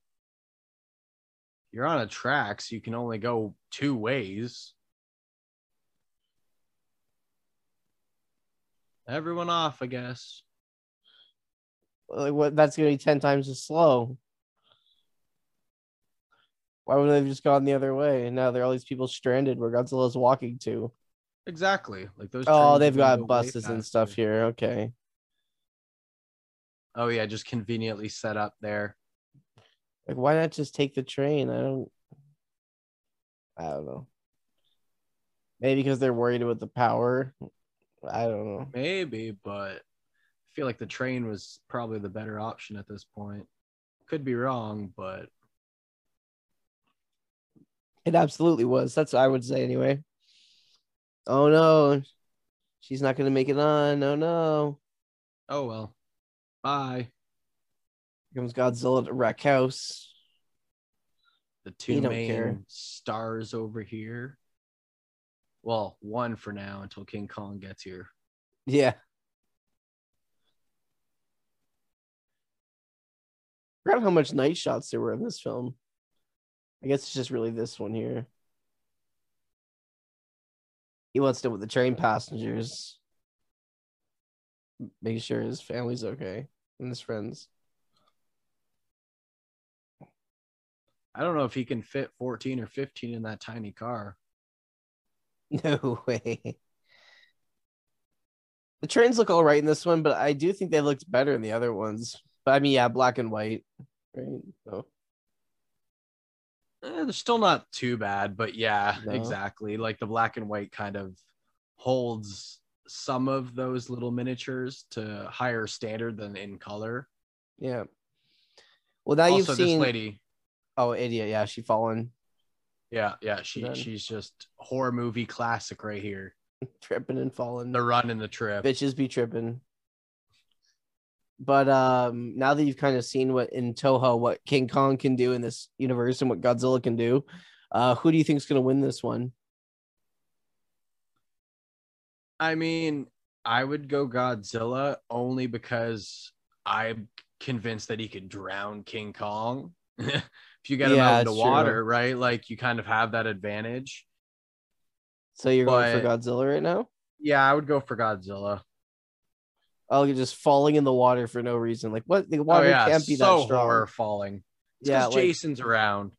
You're on a track, so you can only go two ways. Everyone off, I guess. Like what? That's going to be 10 times as slow. Why wouldn't they have just gone the other way? And now there are all these people stranded where Godzilla's walking to. Exactly. Like those. Oh, they've got buses and stuff here. Okay. Oh yeah, just conveniently set up there. Like, why not just take the train? I don't know. Maybe because they're worried about the power. I don't know. Maybe, but I feel like the train was probably the better option at this point. Could be wrong, but it absolutely was. That's what I would say anyway. Oh no, she's not gonna make it on. Oh no. Oh well. Bye. Here comes Godzilla to wreck house. The two main stars over here. Well, one for now until King Kong gets here. Yeah. I forgot how much night shots there were in this film. I guess it's just really this one here. He wants to with the train passengers. Making sure his family's okay and his friends. I don't know if he can fit 14 or 15 in that tiny car. No way. The trains look all right in this one, but I do think they looked better in the other ones. But I mean, yeah, black and white, right? So they're still not too bad, but yeah, no. Exactly. Like the black and white kind of holds some of those little miniatures to higher standard than in color. Yeah. Well, now also, you've seen this lady. Oh, idiot! Yeah, she fallen. Yeah. She's just horror movie classic right here. Tripping and falling. The run and the trip. Bitches be tripping. But now that you've kind of seen what in Toho, what King Kong can do in this universe and what Godzilla can do, who do you think is going to win this one? I mean, I would go Godzilla only because I'm convinced that he could drown King Kong. If you get him out of the water, true. Right? Like you kind of have that advantage. So you're going for Godzilla right now? Yeah, I would go for Godzilla. Oh, you're just falling in the water for no reason. Like, what? The water can't be that strong. Horror falling. It's because Jason's around.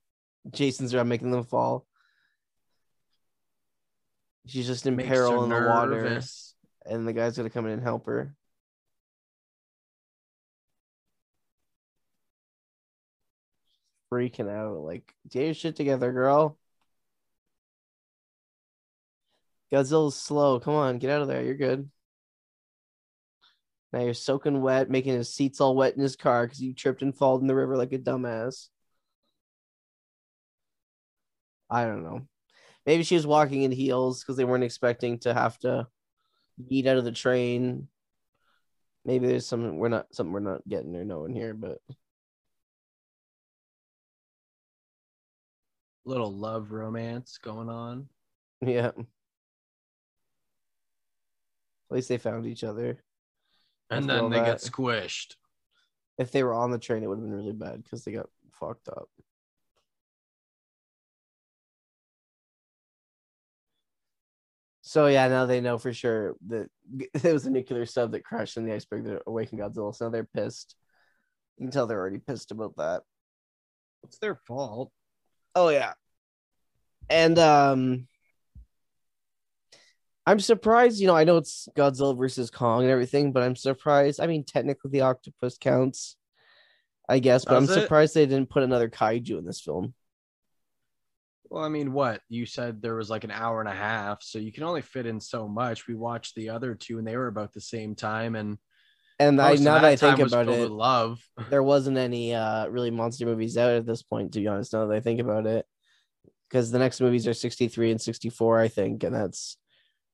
Jason's around making them fall. She's just in peril in the water. And the guy's going to come in and help her. Freaking out. Like, get your shit together, girl. Godzilla's slow. Come on, get out of there. You're good. Now you're soaking wet, making his seats all wet in his car because you tripped and falled in the river like a dumbass. I don't know. Maybe she was walking in heels because they weren't expecting to have to eat out of the train. Maybe there's something we're not getting or knowing here, but little love romance going on. Yeah. At least they found each other. And then they get squished. If they were on the train, it would have been really bad because they got fucked up. So, yeah, now they know for sure that it was a nuclear sub that crashed in the iceberg that awakened Godzilla. So now they're pissed. You can tell they're already pissed about that. It's their fault. Oh, yeah. And, I'm surprised, I know it's Godzilla versus Kong and everything, but I'm surprised. I mean, technically the octopus counts, I guess, but I'm surprised they didn't put another kaiju in this film. Well, I mean, what? You said there was like an hour and a half, so you can only fit in so much. We watched the other two and they were about the same time. And now that I think about it, there wasn't any really monster movies out at this point, to be honest, now that I think about it, because the next movies are 63 and 64, I think, and that's,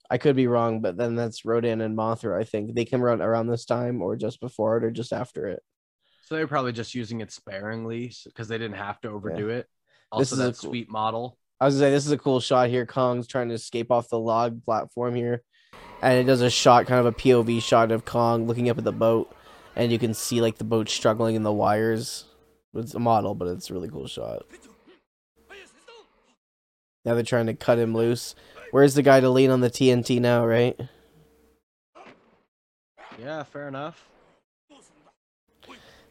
I could be wrong, but then that's Rodan and Mothra, I think. They came around this time or just before it or just after it. So they were probably just using it sparingly because they didn't have to overdo it. Also, that's a sweet model. I was going to say, this is a cool shot here. Kong's trying to escape off the log platform here. And it does a shot, kind of a POV shot of Kong looking up at the boat. And you can see like the boat struggling in the wires. It's a model, but it's a really cool shot. Now they're trying to cut him loose. Where's the guy to lean on the TNT now, right? Yeah, fair enough.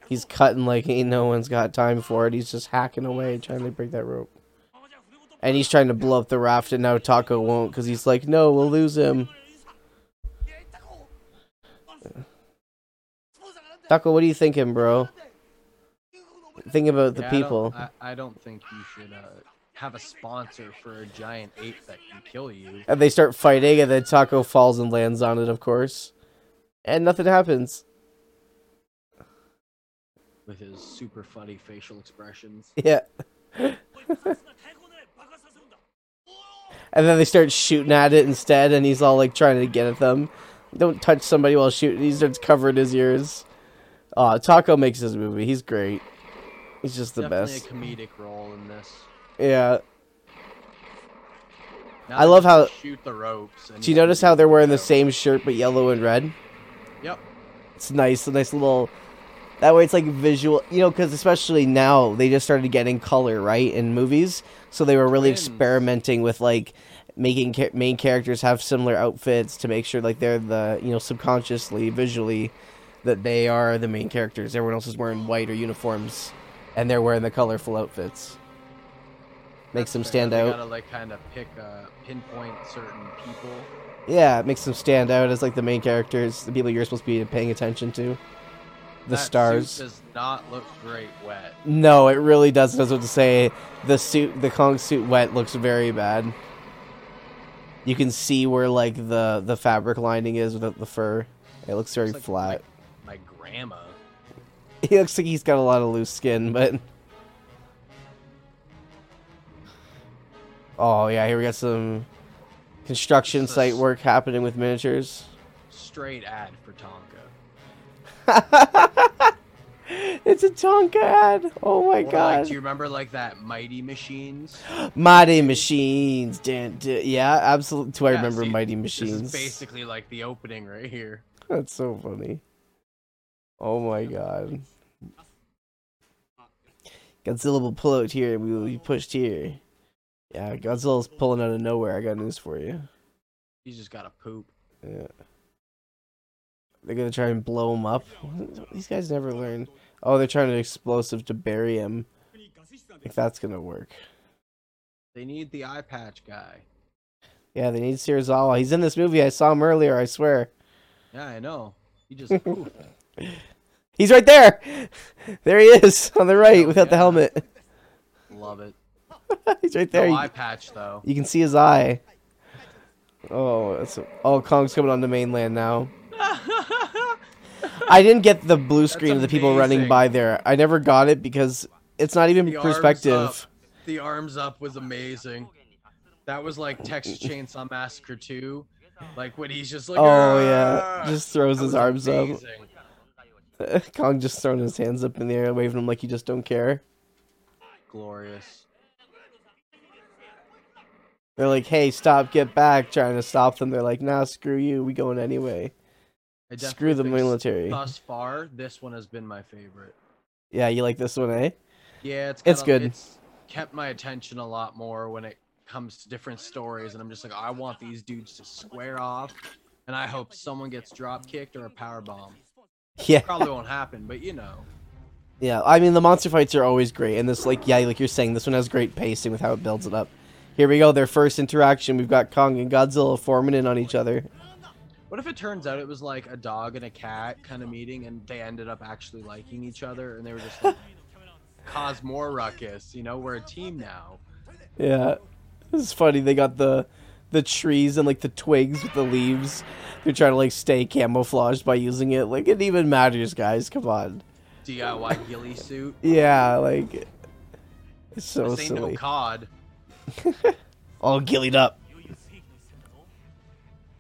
He's cutting like ain't no one's got time for it. He's just hacking away, trying to break that rope. And he's trying to blow up the raft, and now Taco won't, because he's like, no, we'll lose him. Taco, what do you think, bro? Think about the people. I don't think you should... have a sponsor for a giant ape that can kill you. And they start fighting, and then Taco falls and lands on it, of course. And nothing happens. With his super funny facial expressions. Yeah. And and then they start shooting at it instead, and he's all, like, trying to get at them. Don't touch somebody while shooting. He starts covering his ears. Aw, Taco makes this movie. He's great. He's just the best. Definitely a comedic role in this. Yeah. Now I love how... shoot the ropes. Do you notice how they're wearing the same shirt but yellow and red? Yep. It's nice. A nice little... That way it's like visual, you know, because especially now they just started getting color, right, in movies. So they were really experimenting with, like, making main characters have similar outfits to make sure, like, they're the, you know, subconsciously, visually, that they are the main characters. Everyone else is wearing white or uniforms, and they're wearing the colorful outfits. Makes them stand out. You gotta, like, kind of pinpoint certain people. Yeah, it makes them stand out as, like, the main characters, the people you're supposed to be paying attention to. The stars. Suit does not look great wet. No, it really doesn't. I was about to say, the Kong suit wet looks very bad. You can see where, like, the fabric lining is without the fur. It looks very flat. Like my grandma. He looks like he's got a lot of loose skin, but... Oh, yeah, here we got some construction site work happening with miniatures. Straight ad for Tonka. It's a Tonka ad. Oh my god! Like, do you remember like that Mighty Machines? Mighty Machines, yeah, absolutely. Do I remember Mighty Machines? This is basically like the opening right here. That's so funny. Oh my god! Godzilla will pull out here, and we will be pushed here. Yeah, Godzilla's pulling out of nowhere. I got news for you. He's just gotta poop. Yeah. They're going to try and blow him up. These guys never learn. Oh, they're trying to explosive to bury him. If that's going to work. They need the eye patch guy. Yeah, they need Serizawa. He's in this movie. I saw him earlier, I swear. Yeah, I know. He just... He's right there! There he is, on the right, without the helmet. Love it. He's right there. No eye patch, though. You can see his eye. Oh, that's... Oh, Kong's coming on the mainland now. I didn't get the blue screen of the people running by there. I never got it because it's not even perspective. The arms up was amazing. That was like Texas Chainsaw Massacre 2. Like when he's just like, oh yeah, just throws his arms up. Kong just throwing his hands up in the air, waving them like you just don't care. Glorious. They're like, hey, stop, get back, trying to stop them. They're like, nah, screw you, we going anyway. Screw the military. Thus far, this one has been my favorite. Yeah, you like this one, eh? Yeah, it's good. It's kept my attention a lot more when it comes to different stories, and I'm just like, I want these dudes to square off, and I hope someone gets drop kicked or a power bomb. Yeah, it probably won't happen, but you know. Yeah, I mean the monster fights are always great, and this, like, yeah, like you're saying, this one has great pacing with how it builds it up. Here we go, their first interaction. We've got Kong and Godzilla forming in on each other. What if it turns out it was like a dog and a cat kind of meeting, and they ended up actually liking each other, and they were just like, cause more ruckus, you know, we're a team now. Yeah, this is funny. They got the trees and like the twigs with the leaves. They're trying to like stay camouflaged by using it. Like it even matters, guys. Come on. DIY ghillie suit. Yeah, like it's so this ain't silly. No cod. All ghillied up.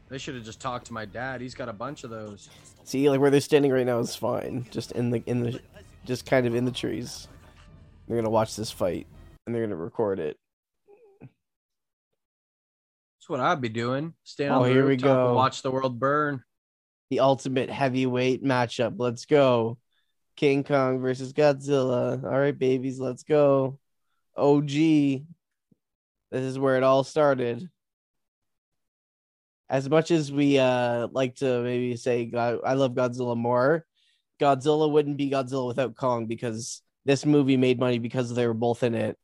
They should have just talked to my dad. He's got a bunch of those. See, like where they're standing right now is fine. Just just kind of in the trees. They're gonna watch this fight and they're gonna record it. That's what I'd be doing. Stand on the rooftop and watch the world burn. The ultimate heavyweight matchup. Let's go. King Kong versus Godzilla. All right, babies, let's go. OG. This is where it all started. As much as we like to maybe say I love Godzilla more, Godzilla wouldn't be Godzilla without Kong, because this movie made money because they were both in it.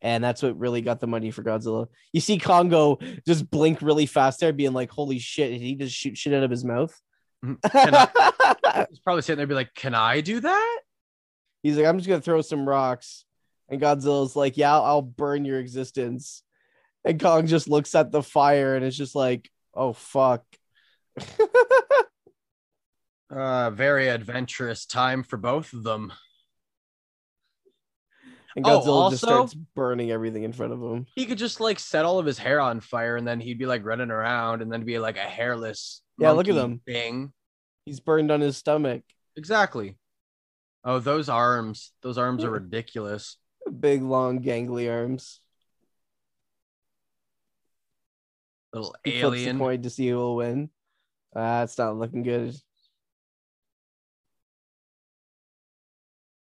And that's what really got the money for Godzilla. You see Kongo just blink really fast there, being like, holy shit, did he just shoot shit out of his mouth? He's probably sitting there be like, can I do that? He's like, I'm just going to throw some rocks. And Godzilla's like, yeah, I'll burn your existence. And Kong just looks at the fire and it's just like, oh, fuck. Very adventurous time for both of them. And Godzilla just starts burning everything in front of him. He could just like set all of his hair on fire, and then he'd be like running around, and then be like a hairless monkey. Look at him. Thing. He's burned on his stomach. Exactly. Oh, those arms. Those arms are ridiculous. Big, long, gangly arms. Little alien. He flips the coin to see who will win. It's not looking good.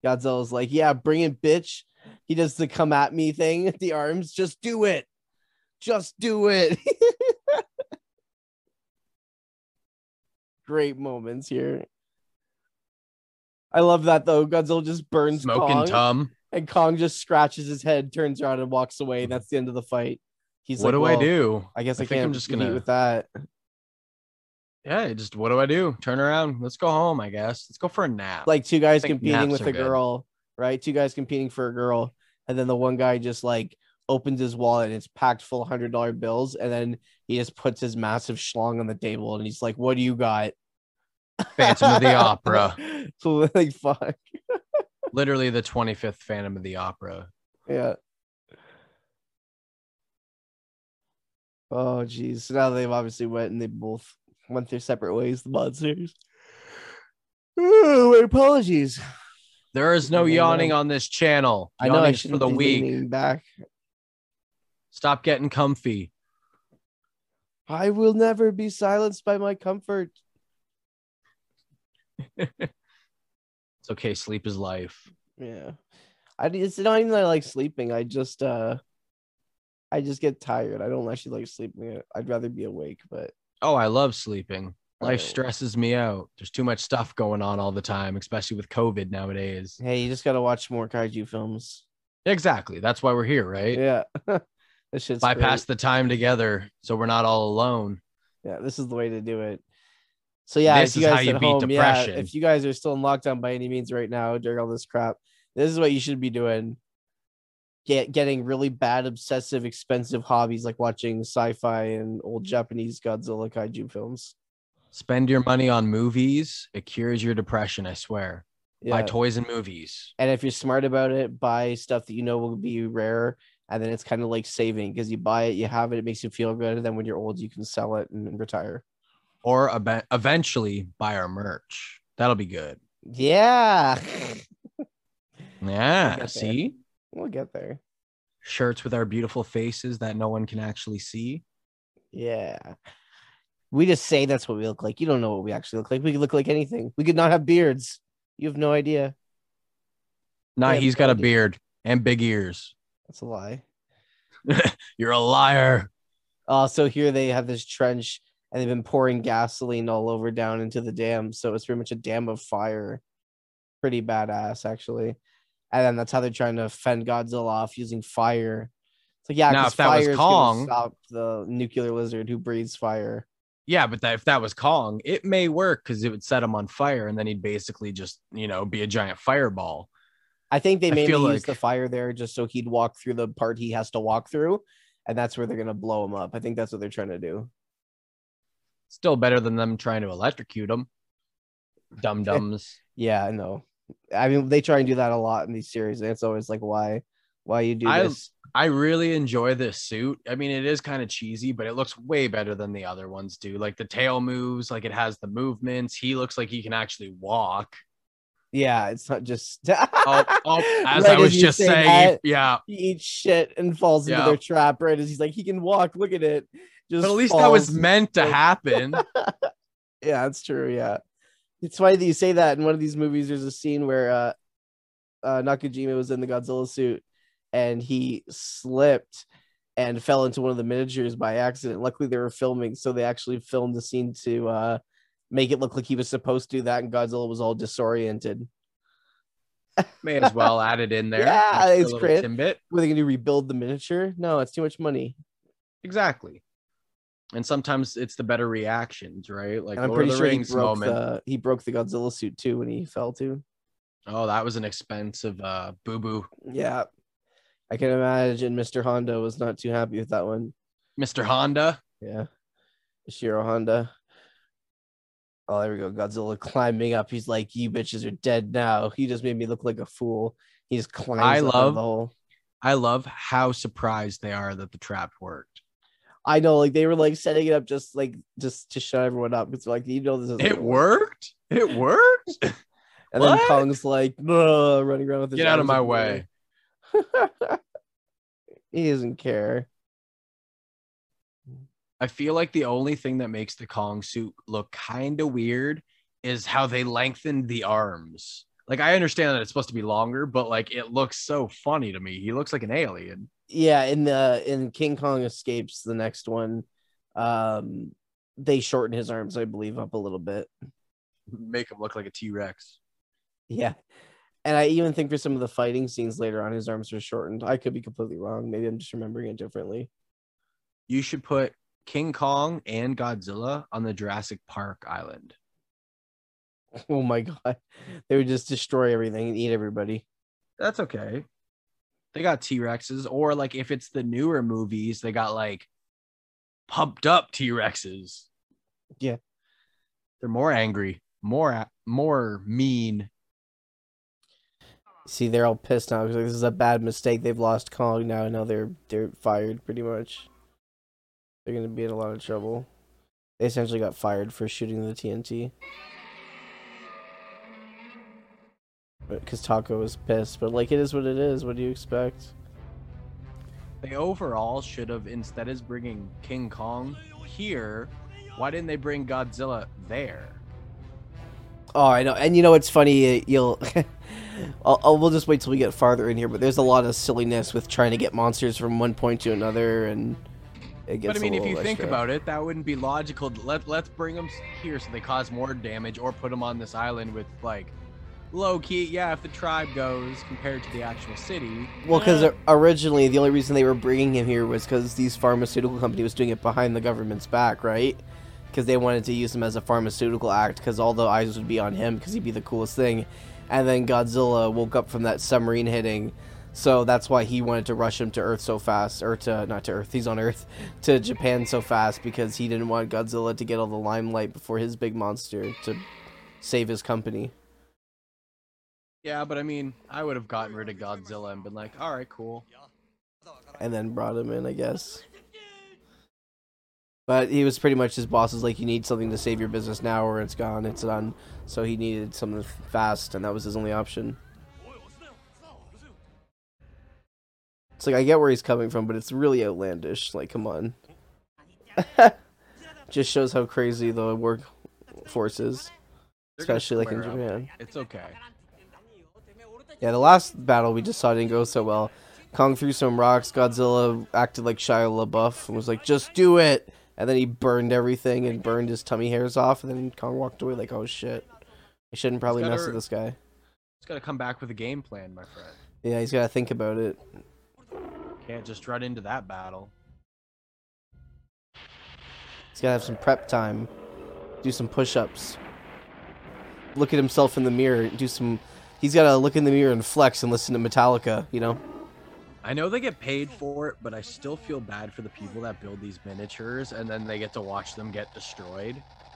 Godzilla's like, yeah, bring it, bitch. He does the come at me thing at the arms. Just do it. Just do it. Great moments here. I love that, though. Godzilla just burns Smoke Kong. And Tom. And Kong just scratches his head, turns around, and walks away. And that's the end of the fight. He's what like, what do I do? I guess I can't compete with that. Yeah, just what do I do? Turn around. Let's go home, I guess. Let's go for a nap. Like two guys competing with a girl, right? Two guys competing for a girl. And then the one guy just like opens his wallet and it's packed full of $100 bills. And then he just puts his massive schlong on the table and he's like, what do you got? Phantom of the Opera. So like, fuck. Literally the 25th Phantom of the Opera. Yeah. Oh, geez. So now they've obviously went and they both went their separate ways, the monsters. Ooh, apologies. There is no yawning on this channel. I know I should for the week. Back. Stop getting comfy. I will never be silenced by my comfort. It's okay. Sleep is life. Yeah. It's not even that I like sleeping. I just get tired. I don't actually like sleeping. I'd rather be awake, but. Oh, I love sleeping. Life stresses me out. There's too much stuff going on all the time, especially with COVID nowadays. Hey, you just got to watch more kaiju films. Exactly. That's why we're here, right? Yeah. This shit's bypass the time together so we're not all alone. Yeah, this is the way to do it. So, yeah, this is how you beat depression. Yeah, if you guys are still in lockdown by any means right now during all this crap, this is what you should be doing. Getting really bad, obsessive, expensive hobbies like watching sci-fi and old Japanese Godzilla kaiju films. Spend your money on movies. It cures your depression, I swear. Yeah. Buy toys and movies. And if you're smart about it, buy stuff that you know will be rare. And then it's kind of like saving because you buy it, you have it, it makes you feel good. And then when you're old, you can sell it and retire. Or eventually buy our merch. That'll be good. Yeah. Yeah. See? We'll get there. Shirts with our beautiful faces that no one can actually see. Yeah. We just say that's what we look like. You don't know what we actually look like. We could look like anything. We could not have beards. You have no idea. Nah, he's got a beard and big ears. That's a lie. You're a liar. So here they have this trench and they've been pouring gasoline all over down into the dam. So it's pretty much a dam of fire. Pretty badass, actually. And then that's how they're trying to fend Godzilla off using fire. So yeah, now if that was Kong, stop the nuclear lizard who breathes fire. Yeah, but if that was Kong, it may work because it would set him on fire, and then he'd basically just be a giant fireball. I think they mainly use the fire there just so he'd walk through the part he has to walk through, and that's where they're gonna blow him up. I think that's what they're trying to do. Still better than them trying to electrocute him. Dum dums. Yeah, I know. I mean, they try and do that a lot in these series, and it's always like, why you do this? I really enjoy this suit. I mean, it is kind of cheesy, but it looks way better than the other ones do. Like the tail moves, like it has the movements. He looks like he can actually walk. Yeah, it's not just. As right I was just saying, yeah, he eats shit and falls into their trap. Right as he's like, he can walk. Look at it. Just but at least that was meant to happen. Yeah, that's true. Yeah. It's funny that you say that. In one of these movies, there's a scene where Nakajima was in the Godzilla suit and he slipped and fell into one of the miniatures by accident. Luckily, they were filming, so they actually filmed the scene to make it look like he was supposed to do that, and Godzilla was all disoriented. May as well add it in there. Yeah, it's great. Were they going to rebuild the miniature? No, it's too much money. Exactly. And sometimes it's the better reactions, right? Like I'm pretty sure he broke the Godzilla suit too when he fell too. Oh, that was an expensive boo-boo. Yeah. I can imagine Mr. Honda was not too happy with that one. Mr. Honda? Yeah. Ishiro Honda. Oh, there we go. Godzilla climbing up. He's like, you bitches are dead now. He just made me look like a fool. He just climbs up the hole. I love how surprised they are that the trap worked. I know, like, they were like setting it up just to shut everyone up. It's like, you know, this is it worked. It worked. And what? Then Kong's like running around with his, get out of my way. He doesn't care. I feel like the only thing that makes the Kong suit look kind of weird is how they lengthened the arms. Like, I understand that it's supposed to be longer, but like, it looks so funny to me. He looks like an alien. Yeah, in King Kong Escapes, the next one, they shorten his arms, I believe, up a little bit. Make him look like a T-Rex. Yeah. And I even think for some of the fighting scenes later on, his arms are shortened. I could be completely wrong. Maybe I'm just remembering it differently. You should put King Kong and Godzilla on the Jurassic Park Island. Oh my God. They would just destroy everything and eat everybody. That's okay. They got T-Rexes, or like if it's the newer movies, they got like pumped up T-Rexes. Yeah. They're more angry, more mean. See, they're all pissed now because this is a bad mistake. They've lost Kong now. Now they're fired pretty much. They're going to be in a lot of trouble. They essentially got fired for shooting the TNT. Because Taco was pissed, but like, it is what it is. What do you expect? They overall should have, instead of bringing King Kong here, why didn't they bring Godzilla there? Oh, I know. And you know what's funny? We'll just wait till we get farther in here, but there's a lot of silliness with trying to get monsters from one point to another, and it gets, but I mean, if you think about it, that wouldn't be logical. Let's bring them here so they cause more damage, or put them on this island with like low-key, yeah, if the tribe goes compared to the actual city. Well, because originally the only reason they were bringing him here was because these pharmaceutical company was doing it behind the government's back, right? Because they wanted to use him as a pharmaceutical act, because all the eyes would be on him, because he'd be the coolest thing. And then Godzilla woke up from that submarine hitting, so that's why he wanted to rush him to Earth so fast, or to, not to Earth, he's on Earth, to Japan so fast, because he didn't want Godzilla to get all the limelight before his big monster to save his company. Yeah, but I mean, I would have gotten rid of Godzilla and been like, all right, cool. And then brought him in, I guess. But he was pretty much, his boss is like, you need something to save your business now or it's gone, it's done. So he needed something fast, and that was his only option. It's like, I get where he's coming from, but it's really outlandish. Like, come on. Just shows how crazy the workforce is. Especially like in Japan. It's okay. Yeah, the last battle we just saw didn't go so well. Kong threw some rocks, Godzilla acted like Shia LaBeouf and was like, just do it! And then he burned everything and burned his tummy hairs off, and then Kong walked away like, oh shit. I shouldn't probably mess with this guy. He's gotta come back with a game plan, my friend. Yeah, he's gotta think about it. Can't just run into that battle. He's gotta have some prep time. Do some push-ups. Look at himself in the mirror, do some... He's got to look in the mirror and flex and listen to Metallica, you know? I know they get paid for it, but I still feel bad for the people that build these miniatures and then they get to watch them get destroyed.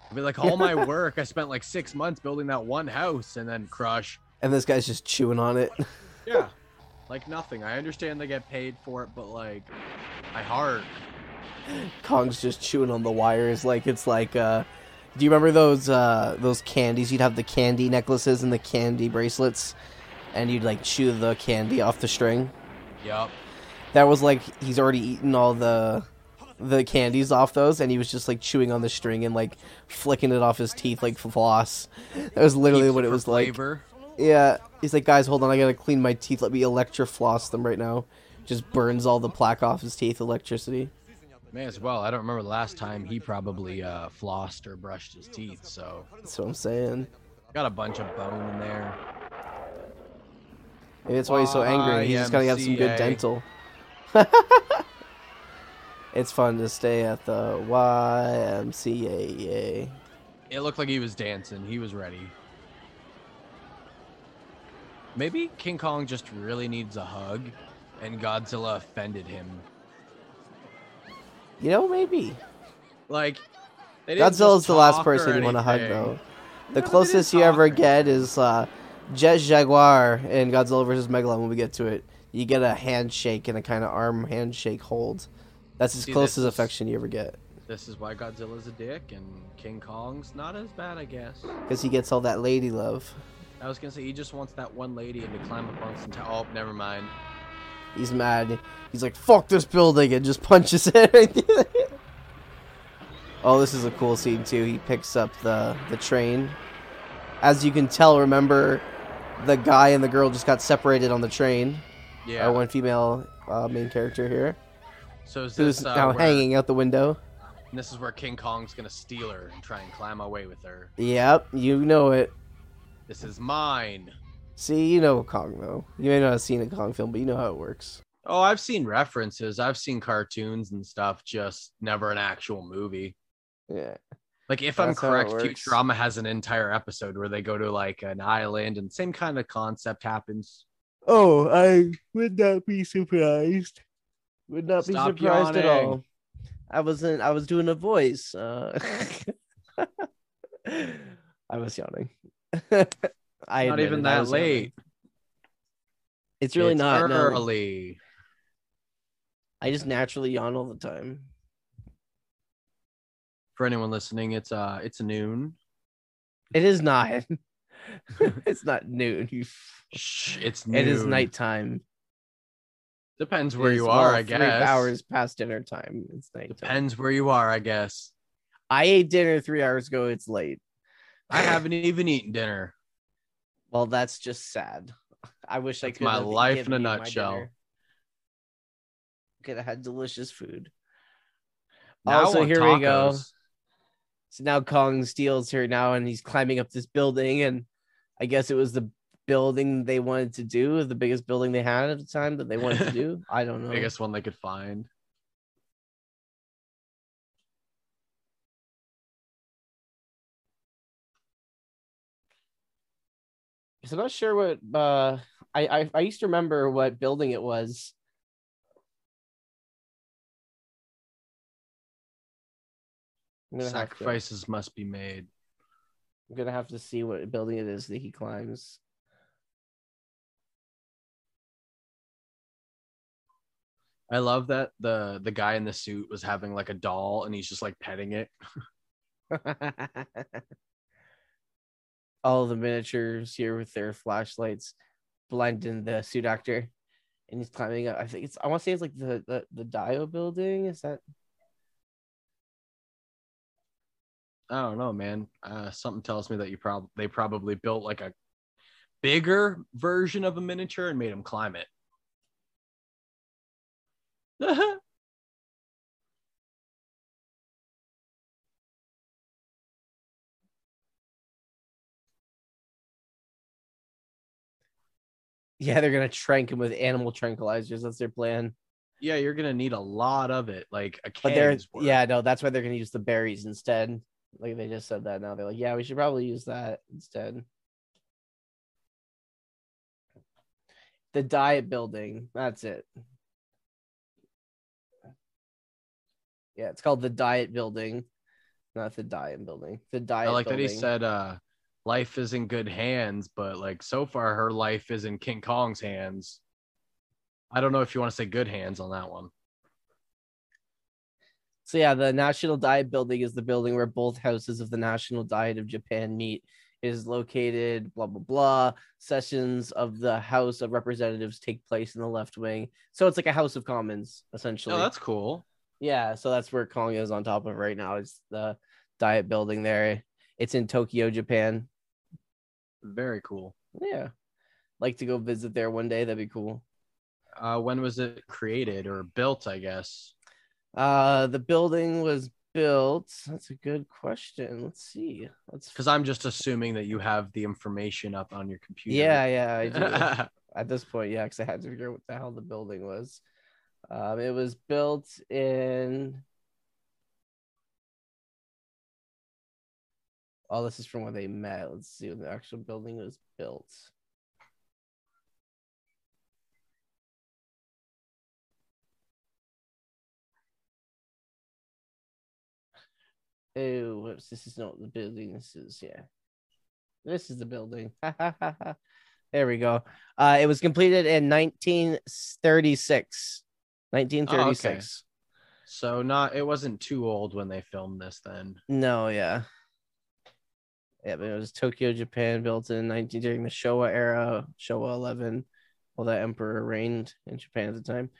I mean, like, all my work, I spent like 6 months building that one house and then crush. And this guy's just chewing on it. Yeah, like nothing. I understand they get paid for it, but like, my heart. Kong's just chewing on the wires like it's like... Do you remember those candies? You'd have the candy necklaces and the candy bracelets, and you'd like chew the candy off the string. Yep. That was like, he's already eaten all the candies off those, and he was just like chewing on the string and like flicking it off his teeth like floss. That was literally what it was like. Yeah. He's like, guys, hold on, I gotta clean my teeth. Let me electrofloss them right now. Just burns all the plaque off his teeth, electricity. May as well. I don't remember the last time he probably flossed or brushed his teeth, so... That's what I'm saying. Got a bunch of bone in there. Maybe that's why he's so angry. He's just gotta have some good dental. It's fun to stay at the YMCA. It looked like he was dancing. He was ready. Maybe King Kong just really needs a hug, and Godzilla offended him. You know, maybe. Like, Godzilla's the last person you want to hug, though. The closest you ever get is Jet Jaguar in Godzilla vs. Megalon. When we get to it, you get a handshake and a kind of arm handshake hold. That's as close as affection you ever get. This is why Godzilla's a dick and King Kong's not as bad, I guess. Because he gets all that lady love. I was going to say, he just wants that one lady and to climb up on some tower. Oh, never mind. He's mad. He's like, fuck this building, and just punches it right there. Oh, this is a cool scene, too. He picks up the train. As you can tell, remember, the guy and the girl just got separated on the train. Yeah. Our one female main character here. So is this now hanging out the window. And this is where King Kong's going to steal her and try and climb away with her. Yep, you know it. This is mine. See, you know Kong, though. You may not have seen a Kong film, but you know how it works. Oh, I've seen references. I've seen cartoons and stuff, just never an actual movie. Yeah. Like, if I'm correct, Futurama has an entire episode where they go to, like, an island and same kind of concept happens. Oh, I would not be surprised. Would not Stop be surprised yawning. At all. I was doing a voice. I was yawning. I not even that late. Yawning. It's really not early. No. I just naturally yawn all the time. For anyone listening, it's noon. It is not. It's not noon. Shh, it's noon. It is nighttime. Depends where you are, I guess. 3 hours past dinner time. It's night. Depends where you are, I guess. I ate dinner 3 hours ago. It's late. I haven't even eaten dinner. Well, that's just sad. I wish I could. My life in a nutshell. Could have had delicious food. Also, here we go. So now Kong steals her now, and he's climbing up this building, and I guess it was the building they wanted to do, the biggest building they had at the time that they wanted to do. I don't know. Biggest one they could find. So I'm not sure what I used to remember what building it was. Sacrifices must be made. I'm gonna have to see what building it is that he climbs. I love that the guy in the suit was having like a doll and he's just like petting it. All the miniatures here with their flashlights blinding the suit actor, and he's climbing up. I want to say it's like the Dio building. Is that? I don't know, man. Something tells me that they probably built like a bigger version of a miniature and made him climb it. Yeah, they're gonna trank him with animal tranquilizers. That's their plan. Yeah, you're gonna need a lot of it, like a can's worth. Yeah, no, that's why they're gonna use the berries instead. Like they just said that now. They're like, yeah, we should probably use that instead. The diet building. That's it. Yeah, it's called the Diet Building, not the Diet Building. The Diet. I like building. That he said, "Life is in good hands," but like so far, her life is in King Kong's hands. I don't know if you want to say good hands on that one. So yeah, the National Diet Building is the building where both houses of the National Diet of Japan meet. It is located. Blah blah blah. Sessions of the House of Representatives take place in the left wing. So it's like a House of Commons essentially. Oh, that's cool. Yeah, so that's where Kong is on top of right now. It's the Diet Building there. It's in Tokyo, Japan. Very cool. Yeah. Like to go visit there one day. That'd be cool. When was it created or built, I guess? The building was built. That's a good question. Let's see. Because I'm just assuming that you have the information up on your computer. Yeah, I do. At this point, yeah, because I had to figure out what the hell the building was. It was built in. Oh, this is from where they met. Let's see when the actual building was built. Oh, whoops, this is not the building. This is, yeah. This is the building. There we go. It was completed in 1936. 1936. Oh, okay. So it wasn't too old when they filmed this then. No, yeah. Yeah, but it was Tokyo, Japan, built in during the Showa era, Showa 11, while that emperor reigned in Japan at the time.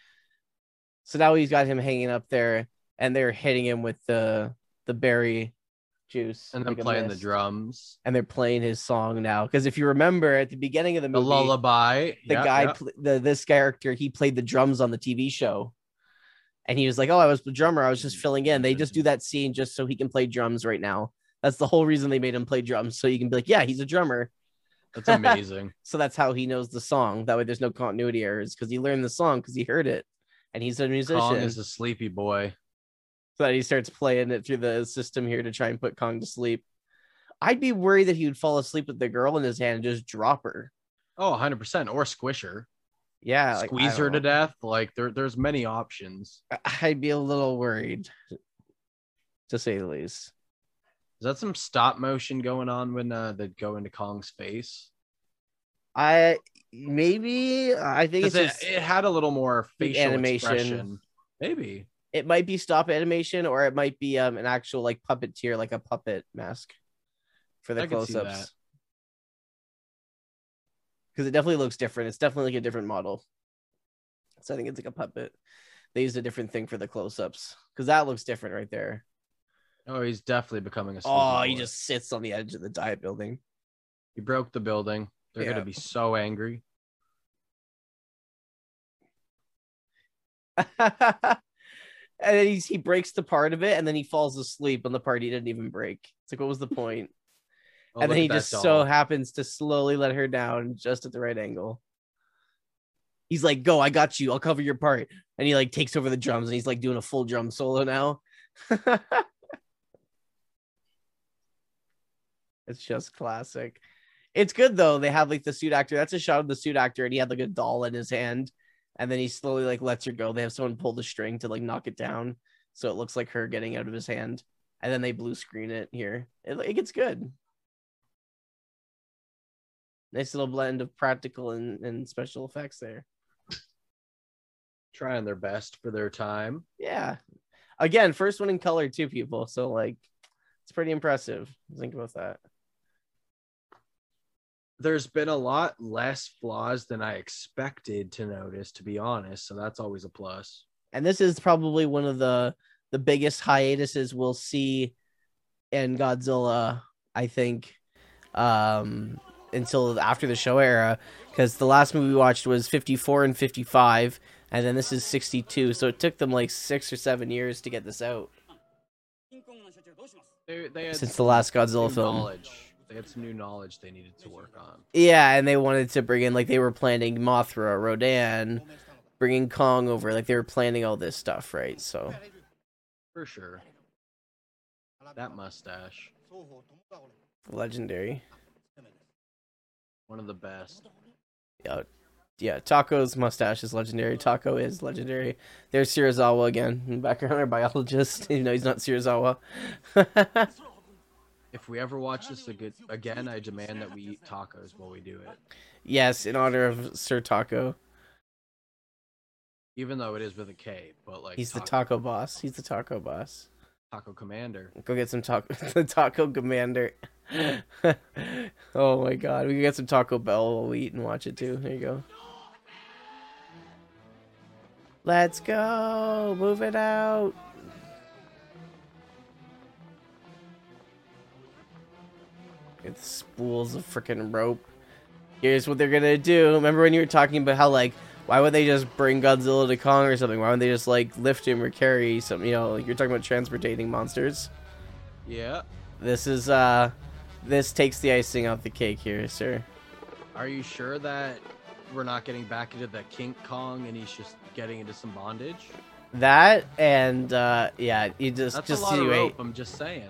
So now he's got him hanging up there, and they're hitting him with the berry juice. And then playing the drums. And they're playing his song now. Because if you remember, at the beginning of the movie, the lullaby, this character, he played the drums on the TV show. And he was like, oh, I was the drummer. I was just filling in. They just do that scene just so he can play drums right now. That's the whole reason they made him play drums. So you can be like, yeah, he's a drummer. That's amazing. So that's how he knows the song. That way there's no continuity errors because he learned the song because he heard it. And he's a musician. Kong is a sleepy boy. So that he starts playing it through the system here to try and put Kong to sleep. I'd be worried that he would fall asleep with the girl in his hand and just drop her. Oh, 100%. Or squish her. Yeah, squeeze her to death. Like there's many options. I'd be a little worried, to say the least. Is that some stop motion going on when they go into Kong's face? I think it's just it had a little more facial animation. Expression. Maybe it might be stop animation, or it might be an actual like puppeteer, like a puppet mask for the close-ups. Because it definitely looks different. It's definitely like a different model. So I think it's like a puppet. They used a different thing for the close-ups because that looks different right there. Oh, he's definitely becoming a. Oh, he just sits on the edge of the diet building. He broke the building. They're going to be so angry. And then he breaks the part of it, and then he falls asleep on the part he didn't even break. It's like, what was the point? Oh, and then he just so happens to slowly let her down just at the right angle. He's like, go, I got you. I'll cover your part. And he like takes over the drums and he's like doing a full drum solo now. It's just classic. It's good though. They have like the suit actor. That's a shot of the suit actor. And he had like a doll in his hand. And then he slowly like lets her go. They have someone pull the string to like knock it down. So it looks like her getting out of his hand. And then they blue screen it here. It gets good. Nice little blend of practical and special effects there. Trying their best for their time. Yeah. Again, first one in color, too, people. So, like, it's pretty impressive. Think about that. There's been a lot less flaws than I expected to notice, to be honest. So that's always a plus. And this is probably one of the biggest hiatuses we'll see in Godzilla, I think. Until after the show era, because the last movie we watched was 54 and 55, and then this is 62, so it took them like 6 or 7 years to get this out. Since the last Godzilla film. They had some new knowledge they needed to work on. Yeah, and they wanted to bring in, like, they were planning Mothra, Rodan, bringing Kong over, like, they were planning all this stuff, right? So. For sure. That mustache. Legendary. One of the best. Yeah. Taco's mustache is legendary. Taco is legendary. There's Serizawa again in the background, our biologist. Even though he's not Serizawa. If we ever watch this again, I demand that we eat tacos while we do it. Yes, in honor of Sir Taco. Even though it is with a K, but like he's the taco boss. He's the taco boss. Taco Commander. Go get some taco. The Taco Commander. Oh my god, we can get some Taco Bell while we eat and watch it too. There you go. Let's go, move it out. It's spools of freaking rope. Here's what they're gonna do. Remember when you were talking about how, like, why would they just bring Godzilla to Kong or something? Why wouldn't they just like lift him or carry something? You know, like you're talking about transportating monsters. Yeah. This is This takes the icing off the cake here, sir. Are you sure that we're not getting back into the King Kong and he's just getting into some bondage? That and, yeah, you just... That's just a lot of rope, I'm just saying.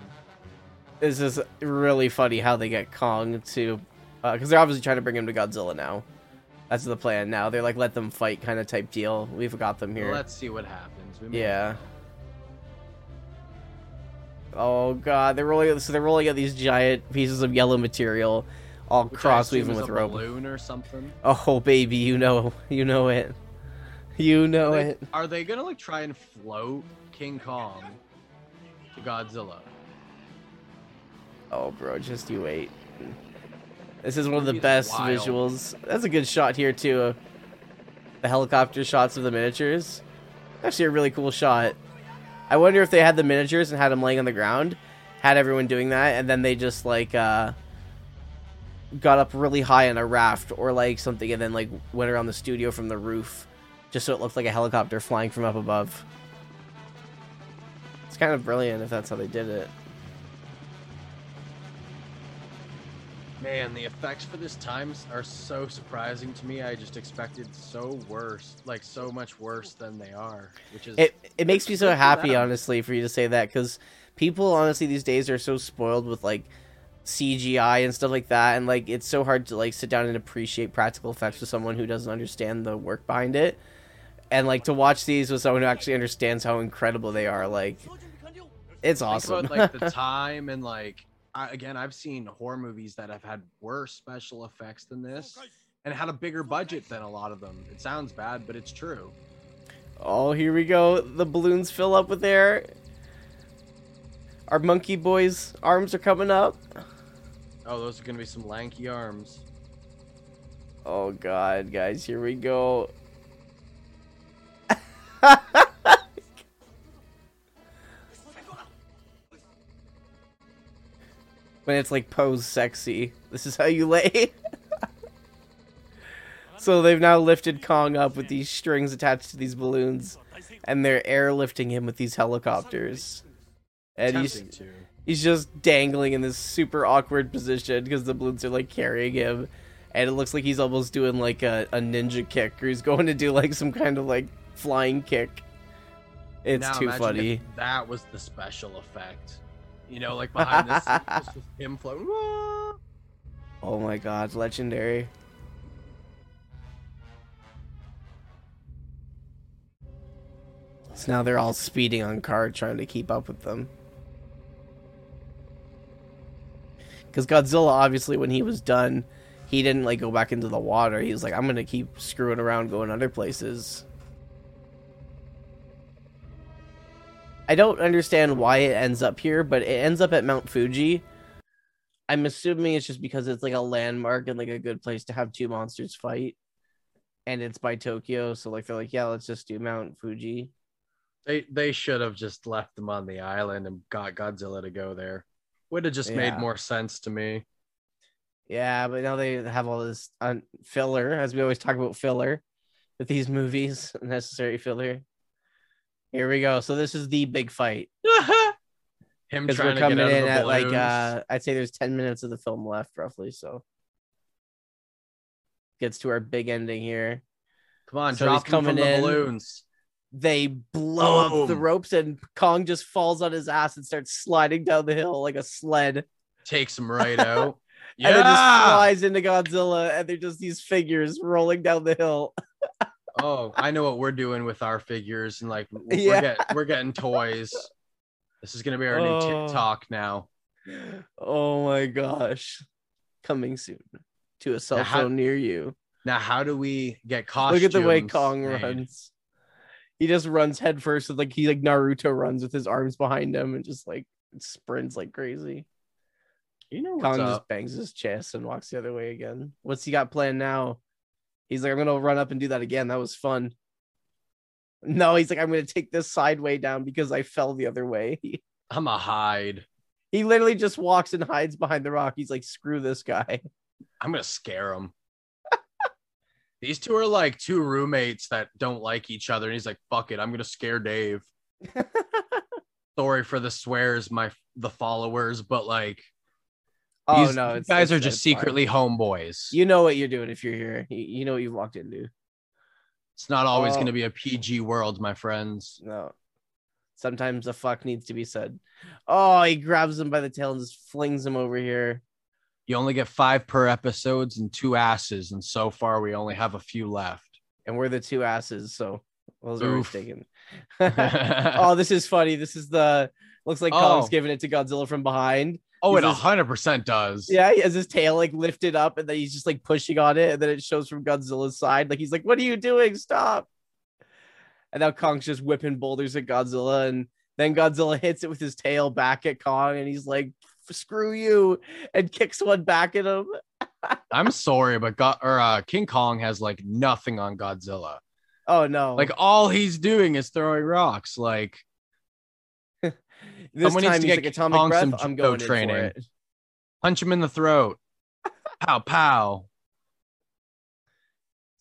This is really funny how they get Kong to... Because they're obviously trying to bring him to Godzilla now. That's the plan now. They're like, let them fight kind of type deal. We've got them here. Well, let's see what happens. We may Oh god, they're rolling out these giant pieces of yellow material, all cross-weaving with rope. Balloon or something. Oh baby, you know it. You know it. Are they gonna like try and float King Kong to Godzilla? Oh bro, just you wait. This is one of the best visuals. That's a good shot here too. The helicopter shots of the miniatures. Actually a really cool shot. I wonder if they had the miniatures and had them laying on the ground, had everyone doing that, and then they just like got up really high on a raft or like something and then like went around the studio from the roof just so it looked like a helicopter flying from up above. It's kind of brilliant if that's how they did it. Man, the effects for this time are so surprising to me. I just expected so much worse than they are. Which is it makes me so happy, honestly, for you to say that, because people, honestly, these days are so spoiled with like CGI and stuff like that, and like it's so hard to like sit down and appreciate practical effects with someone who doesn't understand the work behind it, and like to watch these with someone who actually understands how incredible they are. Like, it's awesome. But, like the time and like. I've seen horror movies that have had worse special effects than this and had a bigger budget than a lot of them. It sounds bad, but it's true. Oh, here we go. The balloons fill up with air. Our monkey boy's arms are coming up. Oh, those are going to be some lanky arms. Oh, God, guys. Here we go. When it's like pose sexy. This is how you lay. So they've now lifted Kong up with these strings attached to these balloons. And they're airlifting him with these helicopters. And he's just dangling in this super awkward position because the balloons are like carrying him. And it looks like he's almost doing like a ninja kick. Or he's going to do like some kind of like flying kick. It's now, too funny. That was the special effect. You know, like behind this, just him floating. Whoa! Oh my god, legendary. So now they're all speeding on car trying to keep up with them. Because Godzilla, obviously, when he was done, he didn't like go back into the water. He was like, I'm going to keep screwing around going other places. I don't understand why it ends up here, but it ends up at Mount Fuji. I'm assuming it's just because it's like a landmark and like a good place to have two monsters fight. And it's by Tokyo, so like they're like, yeah, let's just do Mount Fuji. They should have just left them on the island and got Godzilla to go there. Would have just made more sense to me. Yeah, but now they have all this filler, as we always talk about filler with these movies, necessary filler. Here we go. So this is the big fight. Him trying to get out of the balloons. Because we're coming in at like, I'd say there's 10 minutes of the film left, roughly. So gets to our big ending here. Come on, so drop him from the balloons. They blow up the ropes and Kong just falls on his ass and starts sliding down the hill like a sled. Takes him right out. Yeah! And then just flies into Godzilla and they're just these figures rolling down the hill. Oh, I know what we're doing with our figures and like we're getting toys. This is gonna be our new TikTok now. Oh my gosh, coming soon to a cell phone near you. Now, how do we get costumes? Look at the way Kong runs. He just runs headfirst with like he like Naruto runs with his arms behind him and just like sprints like crazy. You know, Kong just bangs his chest and walks the other way again. What's he got planned now? He's like, I'm going to run up and do that again. That was fun. No, he's like, I'm going to take this side way down because I fell the other way. I'm a hide. He literally just walks and hides behind the rock. He's like, screw this guy. I'm going to scare him. These two are like two roommates that don't like each other. And he's like, fuck it. I'm going to scare Dave. Sorry for the swears, the followers, but like. Oh, no, these guys are just secretly homeboys. You know what you're doing if you're here. You know what you've walked into. It's not always going to be a PG world, my friends. No. Sometimes the fuck needs to be said. Oh, he grabs him by the tail and just flings him over here. You only get 5 per episodes and 2 asses. And so far, we only have a few left. And we're the 2 asses, so was mistaken. Oh, this is funny. This is the looks like Kong's giving it to Godzilla from behind. Oh, it 100% does. Yeah, he has his tail like lifted up, and then he's just like pushing on it, and then it shows from Godzilla's side. Like he's like, "What are you doing? Stop!" And now Kong's just whipping boulders at Godzilla, and then Godzilla hits it with his tail back at Kong, and he's like, "Screw you!" and kicks one back at him. I'm sorry, but King Kong has like nothing on Godzilla. Oh no! Like all he's doing is throwing rocks. Like. This time he's like atomic breath. I'm going training. For it. Punch him in the throat. Pow pow.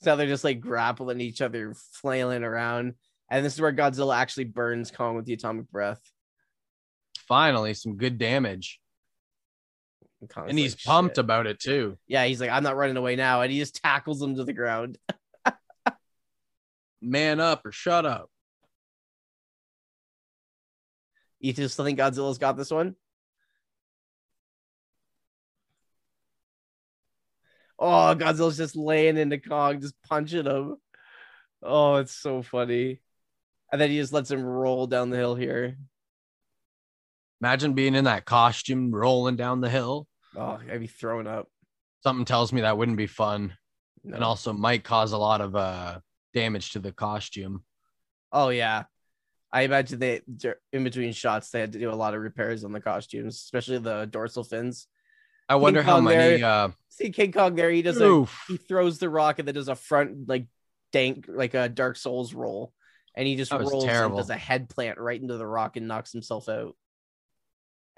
So they're just like grappling each other, flailing around, and this is where Godzilla actually burns Kong with the atomic breath. Finally, some good damage. And he's like, pumped about it too. Yeah, he's like, I'm not running away now, and he just tackles him to the ground. Man up or shut up. You just think Godzilla's got this one? Oh, Godzilla's just laying into Kong, just punching him. Oh, it's so funny. And then he just lets him roll down the hill here. Imagine being in that costume, rolling down the hill. Oh, I'd be throwing up. Something tells me that wouldn't be fun. No. And also might cause a lot of damage to the costume. Oh, yeah. I imagine they, in between shots, they had to do a lot of repairs on the costumes, especially the dorsal fins. I wonder how many. See King Kong there. He does he throws the rock and then does a front like dank like a Dark Souls roll, and he just rolls and does a head plant right into the rock and knocks himself out.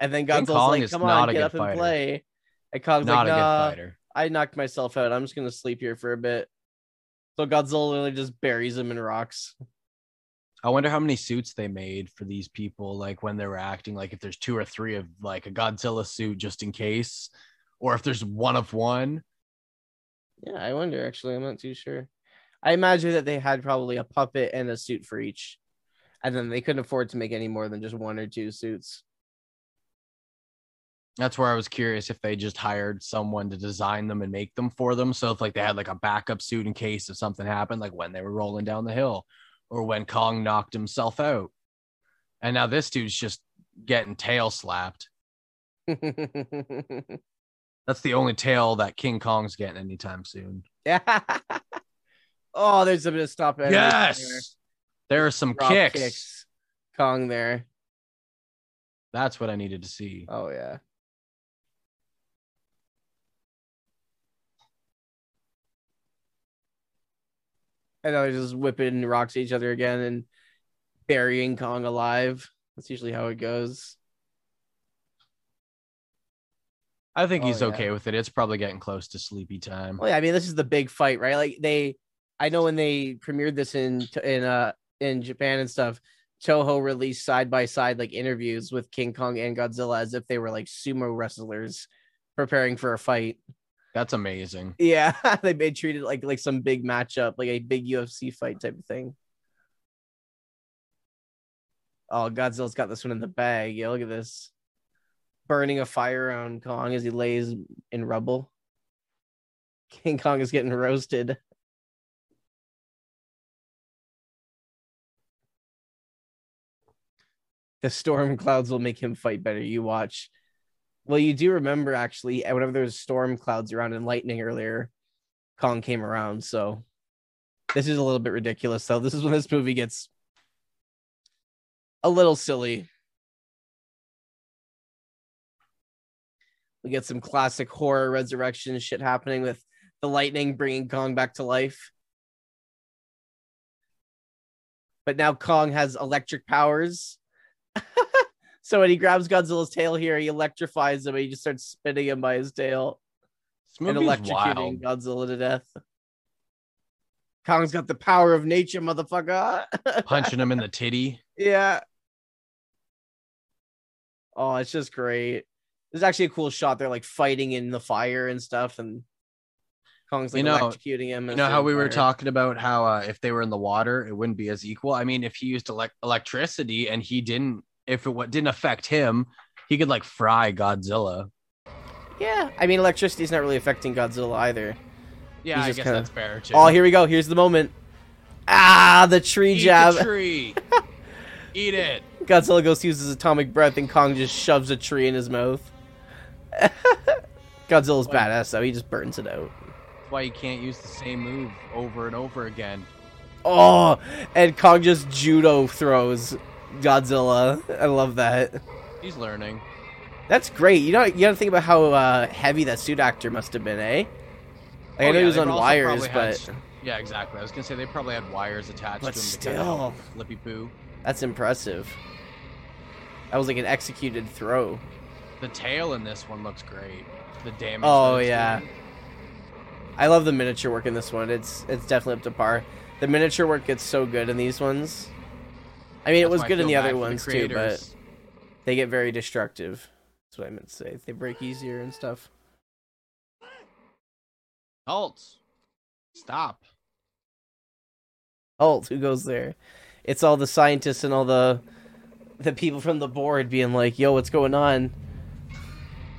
And then Godzilla's like, "Come on, get up and play." And Kong's like, "Nah, I knocked myself out. I'm just gonna sleep here for a bit." So Godzilla literally just buries him in rocks. I wonder how many suits they made for these people, like when they were acting, like if there's 2 or 3 of like a Godzilla suit just in case, or if there's one of one. Yeah, I wonder, actually, I'm not too sure. I imagine that they had probably a puppet and a suit for each, and then they couldn't afford to make any more than just 1 or 2 suits. That's where I was curious if they just hired someone to design them and make them for them. So if like they had like a backup suit in case if something happened, like when they were rolling down the hill. Or when Kong knocked himself out. And now this dude's just getting tail slapped. That's the only tail that King Kong's getting anytime soon. Yeah. Oh, there's a bit of stop. Yes. There are some kicks. Kong there. That's what I needed to see. Oh, yeah. And they're just whipping rocks at each other again and burying Kong alive. That's usually how it goes. I think he's okay with it. It's probably getting close to sleepy time. Well, yeah, I mean, this is the big fight, right? Like I know when they premiered this in Japan and stuff, Toho released side by side like interviews with King Kong and Godzilla as if they were like sumo wrestlers preparing for a fight. That's amazing. Yeah, they made treated like some big matchup, like a big UFC fight type of thing. Oh, Godzilla's got this one in the bag. Yeah, look at this. Burning a fire on Kong as he lays in rubble. King Kong is getting roasted. The storm clouds will make him fight better. You watch. Well, you do remember, actually, whenever there was storm clouds around and lightning earlier, Kong came around, so this is a little bit ridiculous, though. This is when this movie gets a little silly. We get some classic horror resurrection shit happening with the lightning bringing Kong back to life. But now Kong has electric powers. So when he grabs Godzilla's tail here, he electrifies him and he just starts spinning him by his tail and electrocuting Godzilla to death. Kong's got the power of nature, motherfucker. Punching him in the titty. Yeah. Oh, it's just great. There's actually a cool shot. They're like fighting in the fire and stuff. And Kong's like electrocuting him. You know how we were talking about how if they were in the water, it wouldn't be as equal. I mean, if he used electricity and he didn't, if it didn't affect him, he could like fry Godzilla. Yeah, I mean, electricity's not really affecting Godzilla either. Yeah, I guess that's fair too. Oh, here we go. Here's the moment. Ah, the tree jab. Eat the tree. Eat it. Godzilla goes to use his atomic breath, and Kong just shoves a tree in his mouth. Godzilla's badass, though. He just burns it out. That's why you can't use the same move over and over again. Oh, and Kong just judo throws Godzilla. I love that. He's learning. That's great. You got to think about how heavy that suit actor must have been, eh? Like, I know he was on wires, but... yeah, exactly. I was going to say they probably had wires attached to him. But still. Flippy poo. That's impressive. That was like an executed throw. The tail in this one looks great. The damage. Oh, yeah. Doing. I love the miniature work in this one. It's definitely up to par. The miniature work gets so good in these ones. I mean, it was good in the other ones, too, but they get very destructive. That's what I meant to say. They break easier and stuff. Halt! Stop. Halt, who goes there? It's all the scientists and all the people from the board being like, yo, what's going on?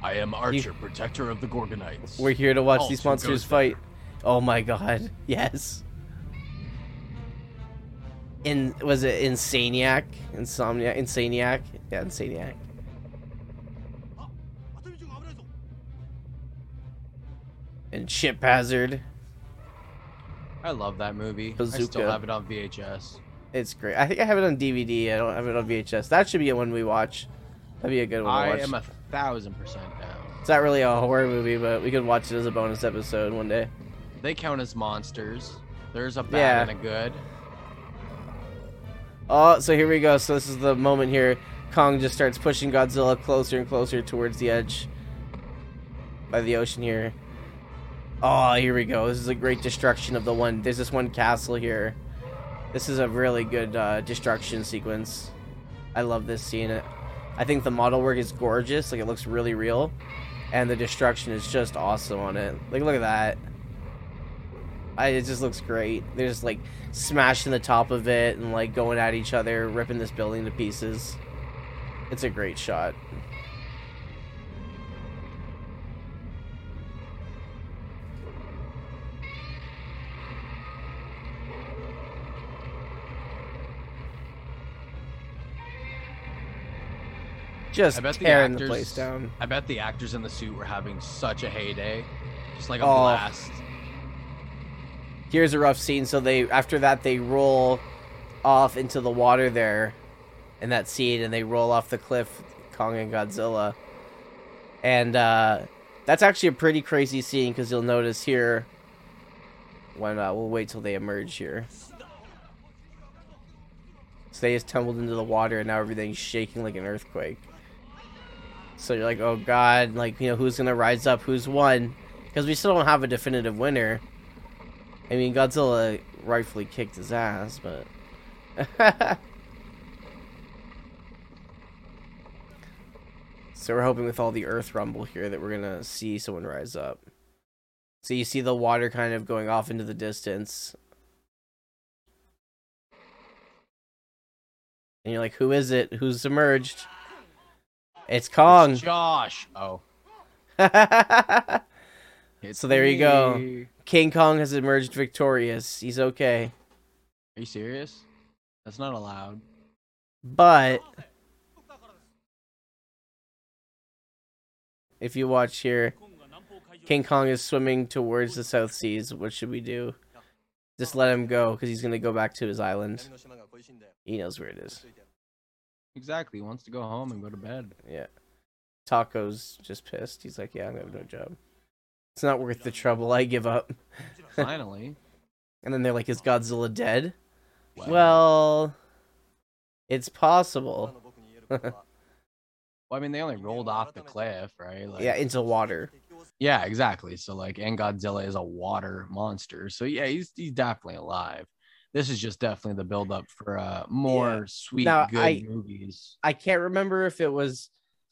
I am Archer, protector of the Gorgonites. We're here to watch these monsters fight. Oh my god, yes. Was it Insaniac? Insomniac? Insaniac? Yeah, Insaniac. And Chip Hazard. I love that movie. Bazooka. I still have it on VHS. It's great. I think I have it on DVD. I don't have it on VHS. That should be one we watch. That'd be a good one to watch. I am 1,000% down. It's not really a horror movie, but we could watch it as a bonus episode one day. They count as monsters. There's a bad and a good. Oh, so here we go. So this is the moment here. Kong just starts pushing Godzilla closer and closer towards the edge by the ocean here. Oh, here we go. This is a great destruction of the one. There's this one castle here. This is a really good destruction sequence. I love this scene. I think the model work is gorgeous. Like, it looks really real. And the destruction is just awesome on it. Like, look at that. It just looks great. They're just, like, smashing the top of it and, like, going at each other, ripping this building to pieces. It's a great shot. Just tearing the place down. I bet the actors in the suit were having such a heyday. Just like a blast. Here's a rough scene. So after that, they roll off into the water there in that scene, and they roll off the cliff, Kong and Godzilla. And that's actually a pretty crazy scene, because you'll notice here... Why not? We'll wait till they emerge here. So they just tumbled into the water, and now everything's shaking like an earthquake. So you're like, oh god, like, you know, who's gonna rise up, who's won? Because we still don't have a definitive winner. I mean, Godzilla rightfully kicked his ass, but... So we're hoping with all the earth rumble here that we're gonna see someone rise up. So you see the water kind of going off into the distance. And you're like, who is it? Who's emerged? It's Kong. It's Josh. Oh. So there you go. King Kong has emerged victorious. He's okay. Are you serious? That's not allowed. But if you watch here, King Kong is swimming towards the South Seas. What should we do? Just let him go, because he's going to go back to his island. He knows where it is. Exactly. He wants to go home and go to bed. Yeah. Taco's just pissed. He's like, yeah, I'm going to have no job. It's not worth the trouble. I give up. Finally. And then they're like, is Godzilla dead? Wow. Well, it's possible. Well, I mean, they only rolled off the cliff, right? Like, yeah, into water. Yeah, exactly. So, like, and Godzilla is a water monster. So, yeah, he's definitely alive. This is just definitely the build-up for more movies. I can't remember if it was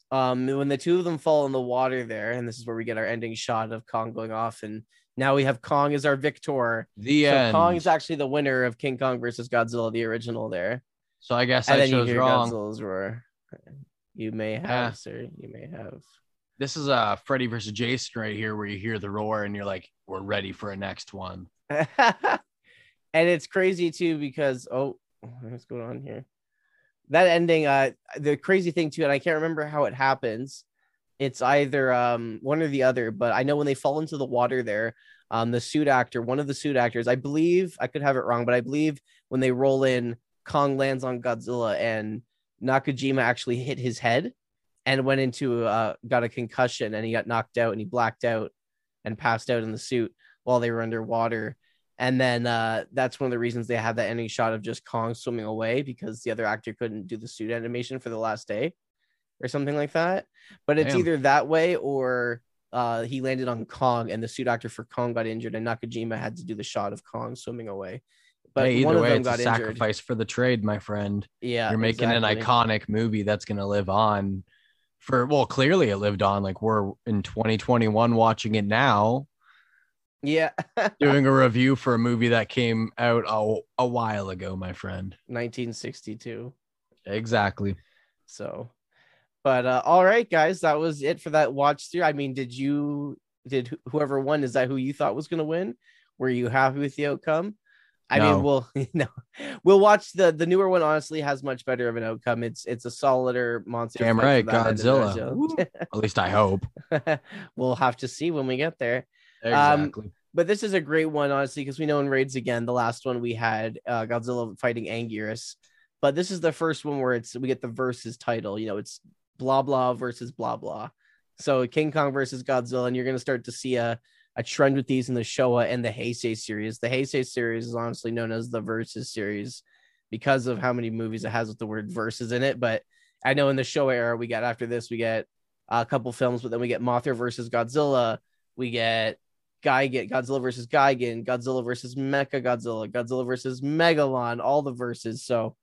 when the two of them fall in the water there, and this is where we get our ending shot of Kong going off, and now we have Kong as our victor. So Kong is actually the winner of King Kong versus Godzilla, the original there. So I guess I chose wrong. Godzilla's roar. You may have, sir. You may have. This is Freddy versus Jason right here, where you hear the roar and you're like, we're ready for a next one. And it's crazy too because what's going on here? That ending, the crazy thing too, and I can't remember how it happens. It's either one or the other, but I know when they fall into the water there, one of the suit actors, I believe, I could have it wrong, but I believe when they roll in, Kong lands on Godzilla and Nakajima actually hit his head and went into got a concussion, and he got knocked out and he blacked out and passed out in the suit while they were underwater. And then that's one of the reasons they had that ending shot of just Kong swimming away, because the other actor couldn't do the suit animation for the last day or something like that. But it's either that way or he landed on Kong and the suit actor for Kong got injured and Nakajima had to do the shot of Kong swimming away. But hey, one of them got injured. Sacrifice for the trade, my friend. Yeah, you're making an iconic movie that's going to live on for, well, clearly it lived on. Like, we're in 2021 watching it now. Yeah. Doing a review for a movie that came out a while ago, my friend. 1962. Exactly. So, but all right, guys, that was it for that watch through. I mean, did whoever won, is that who you thought was going to win? Were you happy with the outcome? I mean, we'll watch the newer one. Honestly, has much better of an outcome. It's a solider monster. Damn right, Godzilla. At least I hope. We'll have to see when we get there. Exactly. But this is a great one, honestly, because we know in Raids Again, the last one we had Godzilla fighting Anguirus, but this is the first one where we get the versus title. You know, it's blah blah versus blah blah. So King Kong versus Godzilla, and you're going to start to see a trend with these in the Showa and the Heisei series. The Heisei series is honestly known as the versus series because of how many movies it has with the word versus in it. But I know in the Showa era, we got after this, we get a couple films, but then we get Mothra versus Godzilla. We get Godzilla versus Gigan, Godzilla versus Mecha Godzilla, Godzilla versus Megalon, all the verses. So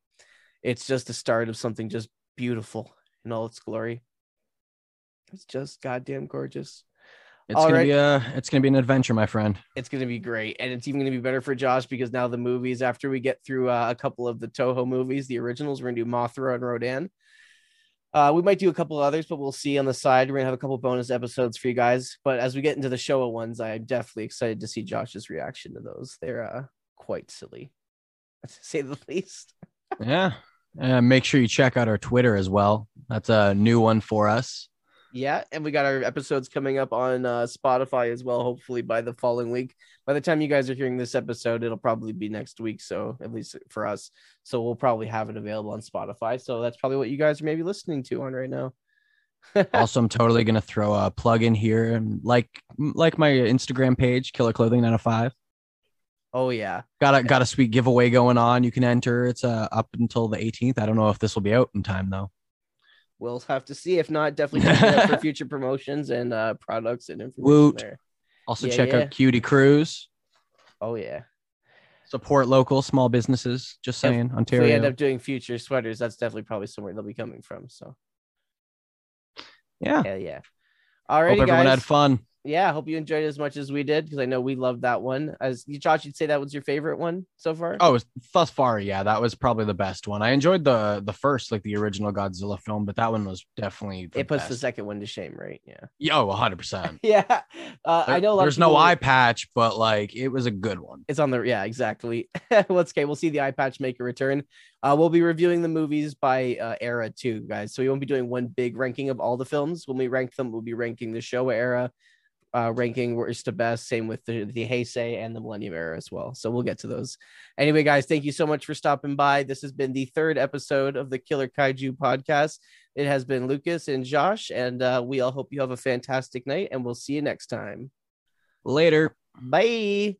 it's just the start of something just beautiful in all its glory. It's just goddamn gorgeous. It's gonna be an adventure, my friend. It's gonna be great, and it's even gonna be better for Josh because now the movies. After we get through a couple of the Toho movies, the originals, we're gonna do Mothra and Rodan. We might do a couple others, but we'll see on the side. We're gonna have a couple bonus episodes for you guys. But as we get into the Showa ones, I'm definitely excited to see Josh's reaction to those. They're quite silly, to say the least. Yeah, make sure you check out our Twitter as well. That's a new one for us. Yeah, and we got our episodes coming up on Spotify as well, hopefully by the following week. By the time you guys are hearing this episode, it'll probably be next week, so at least for us. So we'll probably have it available on Spotify. So that's probably what you guys are maybe listening to on right now. Also, I'm totally going to throw a plug in here and like my Instagram page, Killer Clothing 905. Oh, yeah. Got a sweet giveaway going on. You can enter. It's up until the 18th. I don't know if this will be out in time, though. We'll have to see. If not, definitely check it out for future promotions and products and information. Woot. There. Also, check out Cutie Cruise. Oh, yeah. Support local small businesses. Just saying, Ontario. If we end up doing future sweaters, that's definitely probably somewhere they'll be coming from. So, yeah. Hell yeah. All right, guys. Hope everyone had fun. Yeah, hope you enjoyed it as much as we did, because I know we loved that one. As you, Josh, you'd say that was your favorite one so far? Oh, thus far, yeah, that was probably the best one. I enjoyed the first, like the original Godzilla film, but that one was definitely the best. It puts the second one to shame, right? Yeah. Oh, 100%. Yeah. I know. There's no eye patch, but like it was a good one. It's on the yeah, exactly. We'll see the eye patch make a return. We'll be reviewing the movies by era too, guys. So we won't be doing one big ranking of all the films. When we rank them, we'll be ranking the Showa era. Ranking worst to best, same with the Heisei and the Millennium era as well. So we'll get to those. Anyway, guys, thank you so much for stopping by. This has been the third episode of the Killer Kaiju podcast. It has been Lucas and Josh, and we all hope you have a fantastic night, and we'll see you next time. Later. Bye.